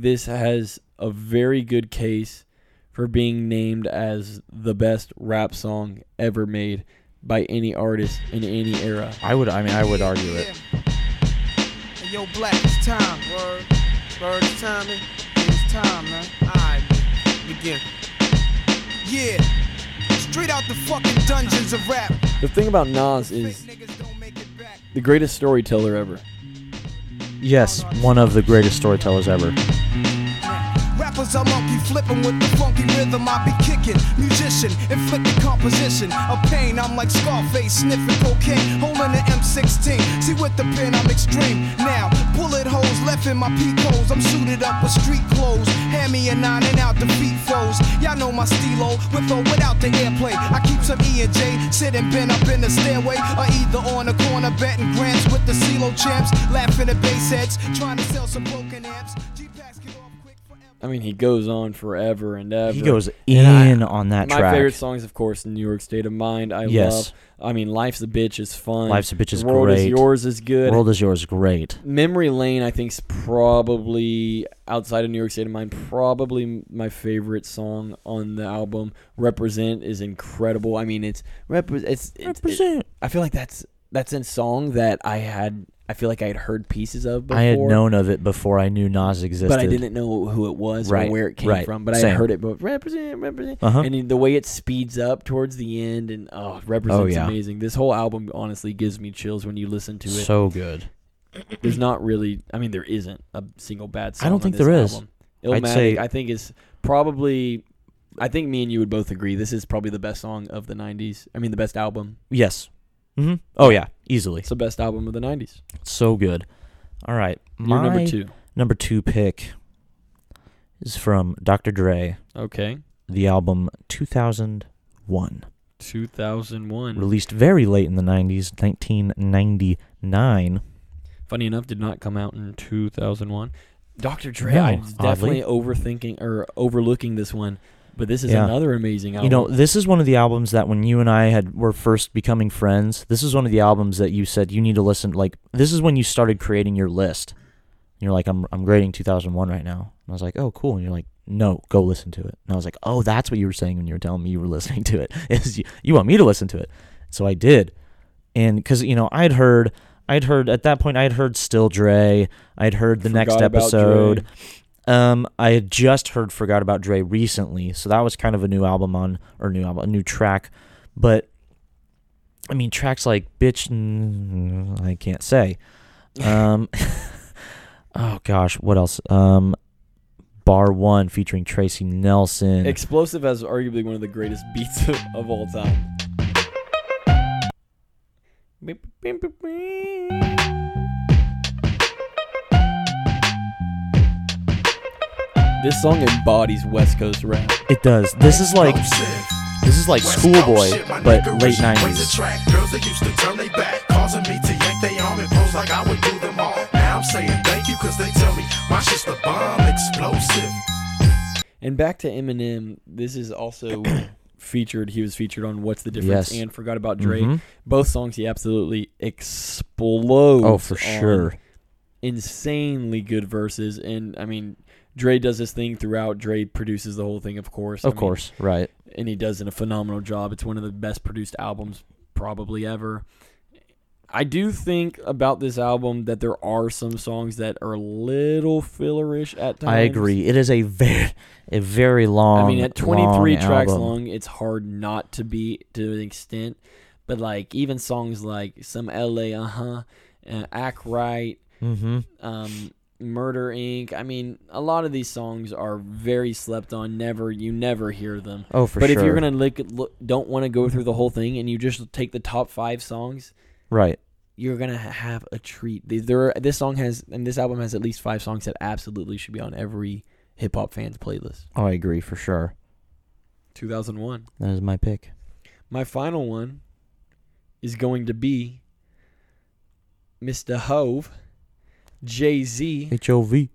this has a very good case for being named as the best rap song ever made by any artist in any era. I would argue it. And yo, black, it's time. Word. Bird, it's time. It's time, man. All right, begin. Yeah. Straight out the fucking dungeons of rap. The thing about Nas is the greatest storyteller ever. Yes, one of the greatest storytellers ever. Rappers are monkey flipping with the funky rhythm. I be kicking, musician, inflicting composition of pain. I'm like Scarface, sniffing cocaine, holding an M16. See with the pen, I'm extreme. Now, bullet holes left in my peak holes. I'm suited up with street clothes. Hand me a 9 and out, defeat foes. Y'all know my stilo, with or without the airplay. I keep some E and J, sitting bent up in the stairway, or either on the corner betting grants with the CeeLo champs, laughing at bass heads, trying to sell some broken amps. I mean, he goes on forever and ever. He goes in on that track. My favorite songs, of course, New York State of Mind. I love. I mean, Life's a Bitch is fun. Life's a Bitch is great. World is Yours is good. World is Yours, great. Memory Lane, I think, is probably, outside of New York State of Mind, probably my favorite song on the album. Represent is incredible. I mean, Represent. I feel like that's a song that I feel like I had heard pieces of before. I had known of it before I knew Nas existed. But I didn't know who it was or where it came from. But I heard it, but represent. And the way it speeds up towards the end, and Represent's amazing. This whole album honestly gives me chills when you listen to it. So good. There's not really, I mean, there isn't a single bad song. I don't think there is. Illmatic, I think is probably, I think me and you would both agree, this is probably the best song of the 90s. I mean, the best album. Yes. Mm-hmm. Oh, yeah, easily. It's the best album of the 90s. So good. All right. Your number two. Number two pick is from Dr. Dre. Okay. The album 2001. 2001. Released very late in the 90s, 1999. Funny enough, did not come out in 2001. Dr. Dre, no, I'm definitely overthinking or overlooking this one. But this is another amazing album. You know, this is one of the albums that when you and I were first becoming friends, this is one of the albums that you said you need to listen. Like, this is when you started creating your list. And you're like, I'm grading 2001 right now. And I was like, oh, cool. And you're like, no, go listen to it. And I was like, oh, that's what you were saying when you were telling me you were listening to it. Is you want me to listen to it. So I did. And because, you know, I'd heard at that point, I'd heard Still Dre. I'd heard The Next Episode. I had just heard Forgot About Dre recently, so that was kind of a new track. But I mean, tracks like Bitch, I can't say. Oh gosh, what else? Bar One featuring Tracy Nelson. Explosive has arguably one of the greatest beats of all time. This song embodies West Coast rap. It does. This is like Schoolboy, but late 90s. Girls that used to turn they back, causing me to yank they arm and pose like I would do them all. Now I'm saying thank you 'cause they tell me my shit's the bomb explosive. And back to Eminem, this is also featured. He was featured on What's the Difference and Forgot About Drake. Mm-hmm. Both songs he absolutely explodes. Oh, for sure. Insanely good verses. And, I mean, Dre does his thing throughout. Dre produces the whole thing, of course. Of course, right. And he does a phenomenal job. It's one of the best produced albums probably ever. I do think about this album that there are some songs that are a little fillerish at times. I agree. It is a very long. I mean, at 23 tracks long, it's hard not to be to an extent. But like even songs like Some LA, Act Right, Murder Inc. I mean, a lot of these songs are very slept on. You never hear them. Oh, for sure. But if you're gonna don't want to go through the whole thing, and you just take the top 5 songs. Right. You're going to have a treat. This album has at least 5 songs that absolutely should be on every hip-hop fan's playlist. Oh, I agree, for sure. 2001. That is my pick. My final one is going to be Mr. Hove, Jay-Z. H-O-V.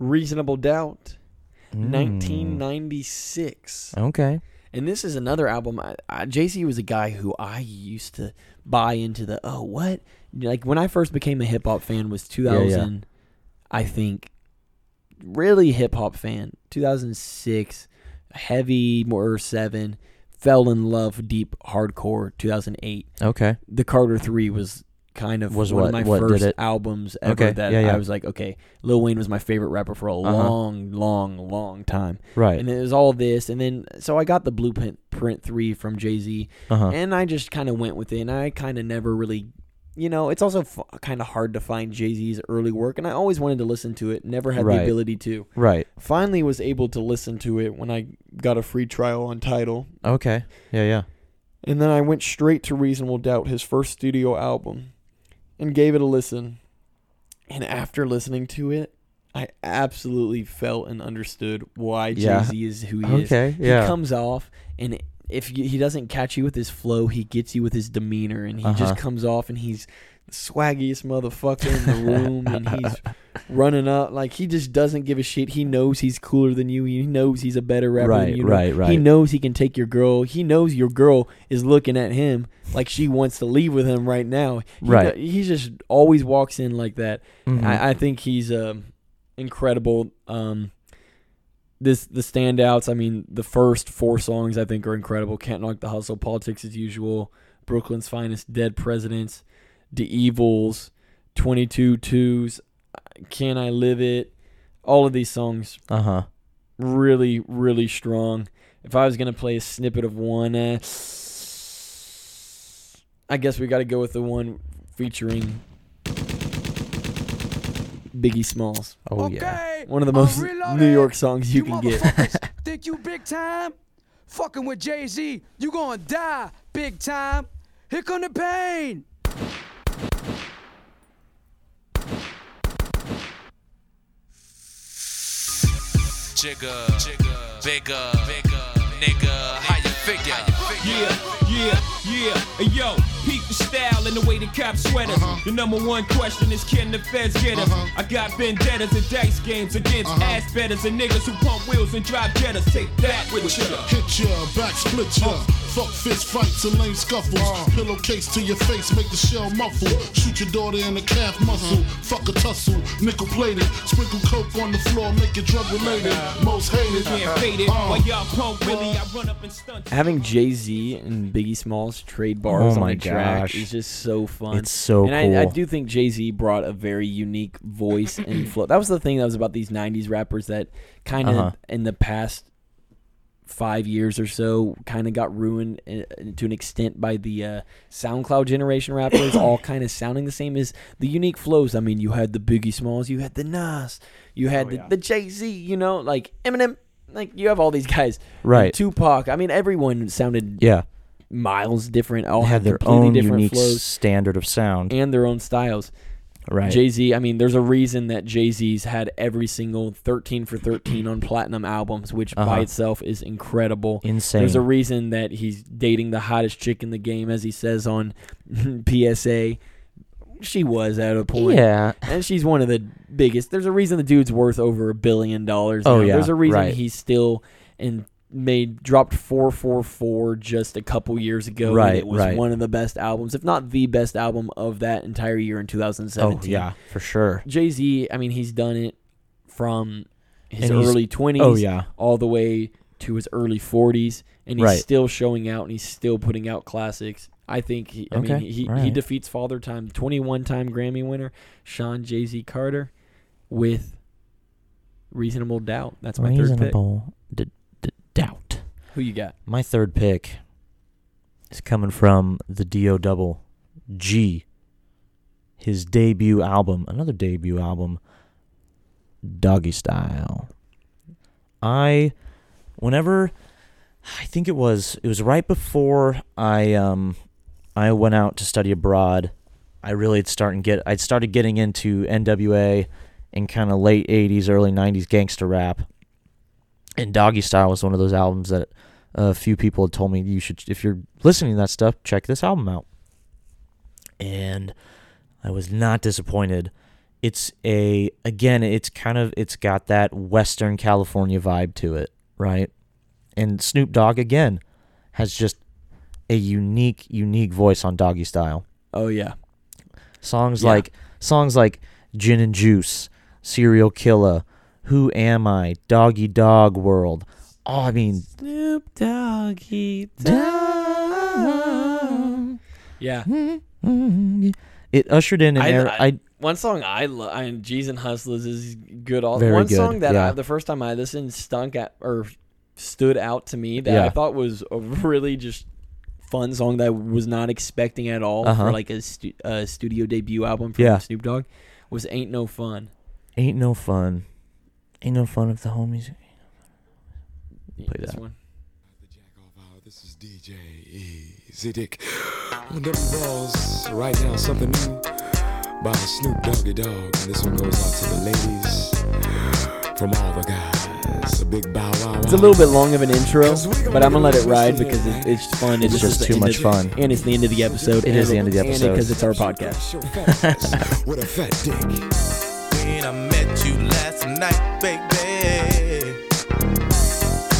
Reasonable Doubt, 1996. Okay. And this is another album. Jay-Z was a guy who I used to buy into what? Like when I first became a hip-hop fan was 2000, I think, really hip-hop fan, 2006, heavy, more 7, fell in love, deep, hardcore, 2008. Okay. The Carter 3 was kind of one of my first albums ever I was like, okay, Lil Wayne was my favorite rapper for a long, long, long time. Right. And it was all this. And then, so I got the Blueprint 3 from Jay-Z, and I just kind of went with it. And I kind of never really, it's also kind of hard to find Jay-Z's early work. And I always wanted to listen to it, never had the ability to. Right. Finally was able to listen to it when I got a free trial on Tidal. Okay. Yeah, yeah. And then I went straight to Reasonable Doubt, his first studio album. And gave it a listen. And after listening to it, I absolutely felt and understood why Jay-Z is who he is. He comes off, and if he doesn't catch you with his flow, he gets you with his demeanor. And he just comes off, and he's the swaggiest motherfucker in the room. And he's running up. Like, he just doesn't give a shit. He knows he's cooler than you. He knows he's a better rapper than you. Right. He knows he can take your girl. He knows your girl is looking at him like she wants to leave with him right now. He just always walks in like that. Mm-hmm. I think he's incredible. The standouts, I mean, the first 4 songs I think are incredible. Can't Knock the Hustle, Politics as Usual, Brooklyn's Finest, Dead Presidents, The Evils, 22 Twos, Can I Live It? All of these songs really, really strong. If I was going to play a snippet of one, I guess we got to go with the one featuring Biggie Smalls. Oh, okay, yeah. One of the most New York songs you can get. Think you big time? Fucking with Jay-Z, you gonna die big time. Here come the pain. Jigger, bigger, nigga, how you figure? Yeah. Hey, yo, peep the style and the way the cops sweat us. The number 1 question is, can the feds get us? I got vendettas and dice games against ass betters and niggas who pump wheels and drive jettas. Take that with ya. Hit ya, back split ya. Fuck fist fights and lame scuffles. Pillowcase to your face, make the shell muffle. Shoot your daughter in the calf muscle. Fuck a tussle, nickel plated. Sprinkle coke on the floor, make it drug related. Most hated. While y'all pump Billy, I run up and stunt. Having Jay-Z and Biggie Smalls trade bars on the track is just so fun. It's so cool. And I do think Jay-Z brought a very unique voice and flow. That was the thing that was about these 90s rappers that kind of in the past 5 years or so kind of got ruined to an extent by the SoundCloud generation rappers all kind of sounding the same as the unique flows. I mean, you had the Biggie Smalls, you had the Nas, you had the Jay-Z, like Eminem. Like, you have all these guys. Right. Tupac. I mean, everyone sounded... Yeah. Miles different, all had their own unique flows, standard of sound, and their own styles. Right. Jay-Z, I mean, there's a reason that Jay-Z's had every single 13 for 13 on platinum albums, which by itself is incredible. Insane. There's a reason that he's dating the hottest chick in the game, as he says on PSA. She was at a point. Yeah. And she's one of the biggest. There's a reason the dude's worth over $1 billion now. Oh, yeah. There's a reason he's still in. Dropped 444 just a couple years ago. Right, and it was one of the best albums, if not the best album of that entire year in 2017. Oh, yeah, for sure. Jay-Z, I mean, he's done it from his early 20s all the way to his early 40s, and he's still showing out, and he's still putting out classics. I think he defeats Father Time, 21-time Grammy winner, Sean Jay-Z Carter, with Reasonable Doubt. That's my third pick. Doubt. Who you got? My third pick is coming from the D.O. Double G. His debut album, another debut album, Doggy Style. I think it was right before I went out to study abroad. I really started getting into NWA and kind of late 80s, early 90s gangsta rap. And Doggy Style was one of those albums that a few people had told me, you should, if you're listening to that stuff, check this album out. And I was not disappointed. It's got that Western California vibe to it, right? And Snoop Dogg, again, has just a unique voice on Doggy Style. Oh, yeah. Songs like Gin and Juice, Serial Killer, Who Am I? Doggy Dog World. Oh, I mean... Snoop Doggy Dogg. Yeah. It ushered in an era... One song I love, G's and Hustlers is good. Song that the first time I listened stood out to me that I thought was a really just fun song that I was not expecting at all for like a studio debut album from Snoop Dogg was Ain't No Fun. Ain't No Fun. Ain't no fun if the homies. Play that one. This is DJ Easy Dick. On them balls right now, something new by Snoop Doggy Dogg. And this one goes out to the ladies from all the guys. A big bow wow. It's a little bit long of an intro, but I'm gonna let it ride because it's fun. It's just too much fun, and it's the end of the episode. It is the end of the episode because it's our podcast. With a fat dick. I met you last night, baby.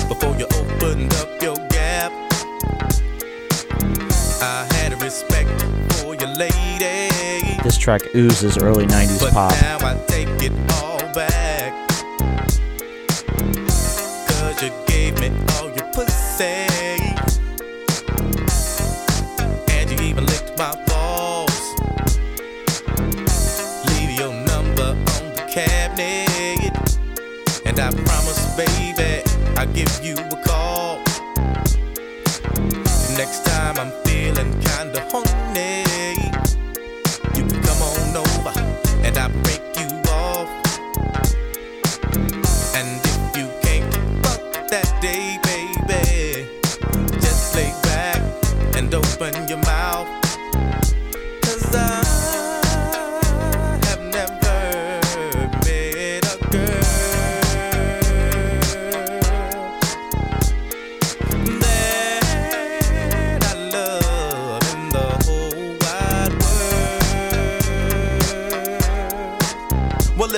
Before you opened up your gap, I had respect for your lady. This track oozes early 90s pop. But now I take it all back, 'cause you gave me all your pussy, and you even licked my balls. Leave your number cabinet, and I promise, baby, I'll give you a call. Next time I'm feeling kinda horny, you can come on over, and I'll break you off. And if you can't fuck that day, baby, just lay back and open your mouth, 'cause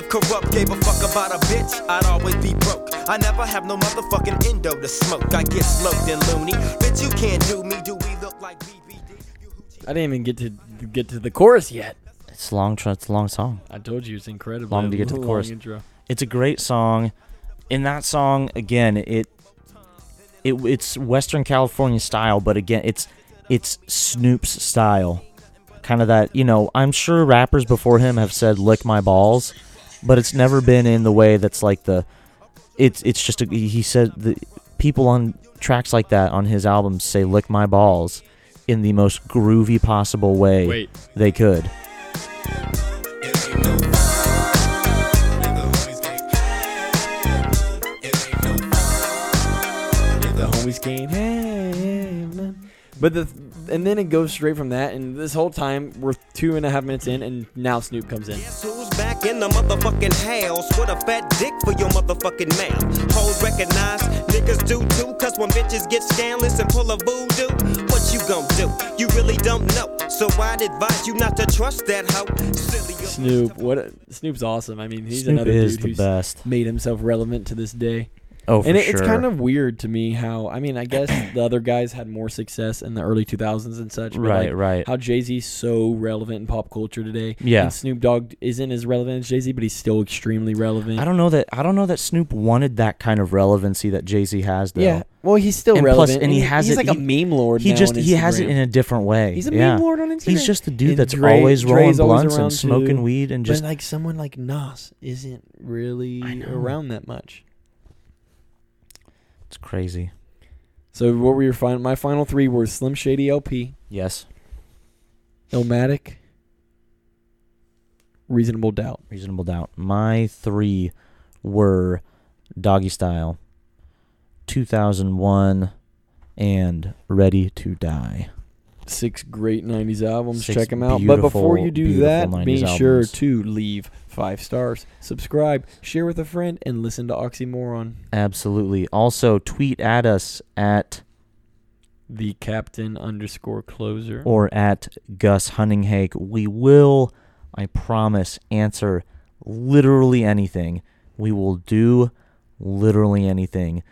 corrupt gave a fuck about a bitch, I'd always be broke. I never have no motherfucking endo to smoke. I get smoked and loony. Bitch, you can't do me. Do we look like BBD? I didn't even get to the chorus yet. It's long. It's a long song. I told you it's incredible. Long to get to the chorus. Intro. It's a great song. In that song, again, it's Western California style, but again, it's Snoop's style. Kind of that, you know. I'm sure rappers before him have said "lick my balls," but it's never been in the way that's like the, it's just, he said the people on tracks like that on his albums say lick my balls in the most groovy possible way they could. The homies came, hey. But and then it goes straight from that, and this whole time we're 2.5 minutes in, and now Snoop comes in. Guess who's back in the motherfucking house with a fat dick for your motherfucking mouth? Hoes recognize, niggas do too, 'cause when bitches get scandalous and pull a voodoo. what you gonna do? You really don't know. So I'd advise you not to trust that hoe. Snoop, Snoop's awesome. I mean, he's Snoop another dude who's best. Made himself relevant to this day. Oh, for sure. And it's kind of weird to me how, I mean, I guess the other guys had more success in the early 2000s and such. But right, like, right. How Jay-Z's so relevant in pop culture today. Yeah. And Snoop Dogg isn't as relevant as Jay-Z, but he's still extremely relevant. I don't know that Snoop wanted that kind of relevancy that Jay-Z has, though. Yeah. Well, he's still relevant. Plus, and he's like a meme lord now on Instagram. He has it in a different way. He's a meme lord on Instagram. He's just the dude that's always rolling blunts and smoking weed and just. But like someone like Nas isn't really around that much. It's crazy. So what were your final? My final three were Slim Shady LP. Yes. Illmatic. Reasonable Doubt. Reasonable Doubt. My three were Doggy Style, 2001, and Ready to Die. Six great 90s albums. Check them out. But before you do that, be sure to leave 5 stars, subscribe, share with a friend, and listen to Oxymoron. Absolutely. Also, tweet at us at @thecaptain_closer or at Gus Hunninghake. We will, I promise, answer literally anything. We will do literally anything.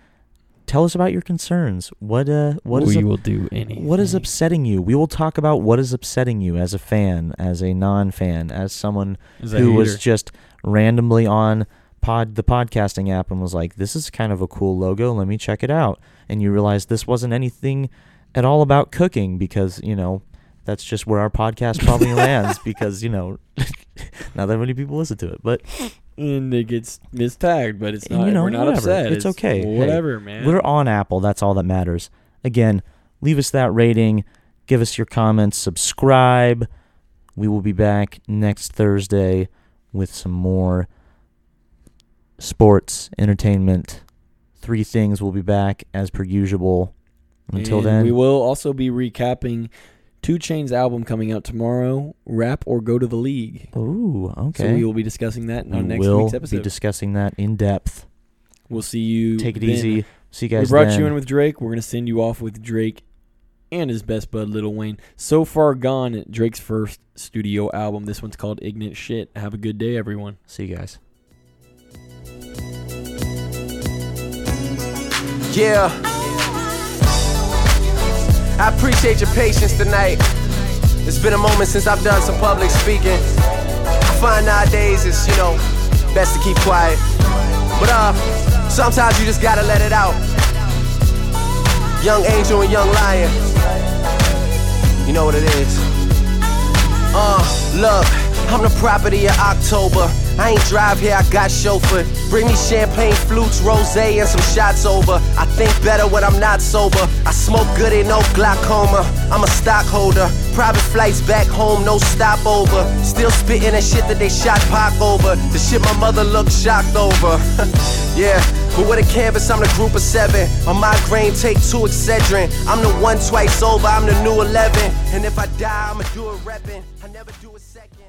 Tell us about your concerns. What is upsetting you? We will talk about what is upsetting you as a fan, as a non-fan, as someone who was just randomly on the podcasting app and was like, this is kind of a cool logo. Let me check it out. And you realize this wasn't anything at all about cooking because, you know, that's just where our podcast probably lands because, you know, not that many people listen to it. But... and it gets mistagged, but it's not. You know, we're not upset. It's okay. Whatever, hey, man. We're on Apple. That's all that matters. Again, leave us that rating. Give us your comments. Subscribe. We will be back next Thursday with some more sports, entertainment. 3 things. We'll be back as per usual. Until then. We will also be recapping 2 Chainz album coming out tomorrow, Rap or Go to the League. Ooh, okay. So we will be discussing that in next week's episode. We'll be discussing that in depth. We'll see you. Take it easy. See you guys. We brought you in with Drake. We're going to send you off with Drake and his best bud, Lil Wayne. So Far Gone, Drake's first studio album. This one's called Ignorant Shit. Have a good day, everyone. See you guys. Yeah. I appreciate your patience tonight. It's been a moment since I've done some public speaking. I find nowadays it's, you know, best to keep quiet. But sometimes you just gotta let it out. Young angel and young lion. You know what it is. Look, I'm the property of October. I ain't drive here, I got chauffeur. Bring me champagne, flutes, rosé, and some shots over. I think better when I'm not sober. I smoke good and no glaucoma. I'm a stockholder. Private flights back home, no stopover. Still spitting that shit that they shot Pac over. The shit my mother looked shocked over. Yeah, but with a canvas, I'm the group of 7. A migraine, take 2 Excedrin. I'm the one twice over, I'm the new 11. And if I die, I'ma do it reppin'. I never do a second.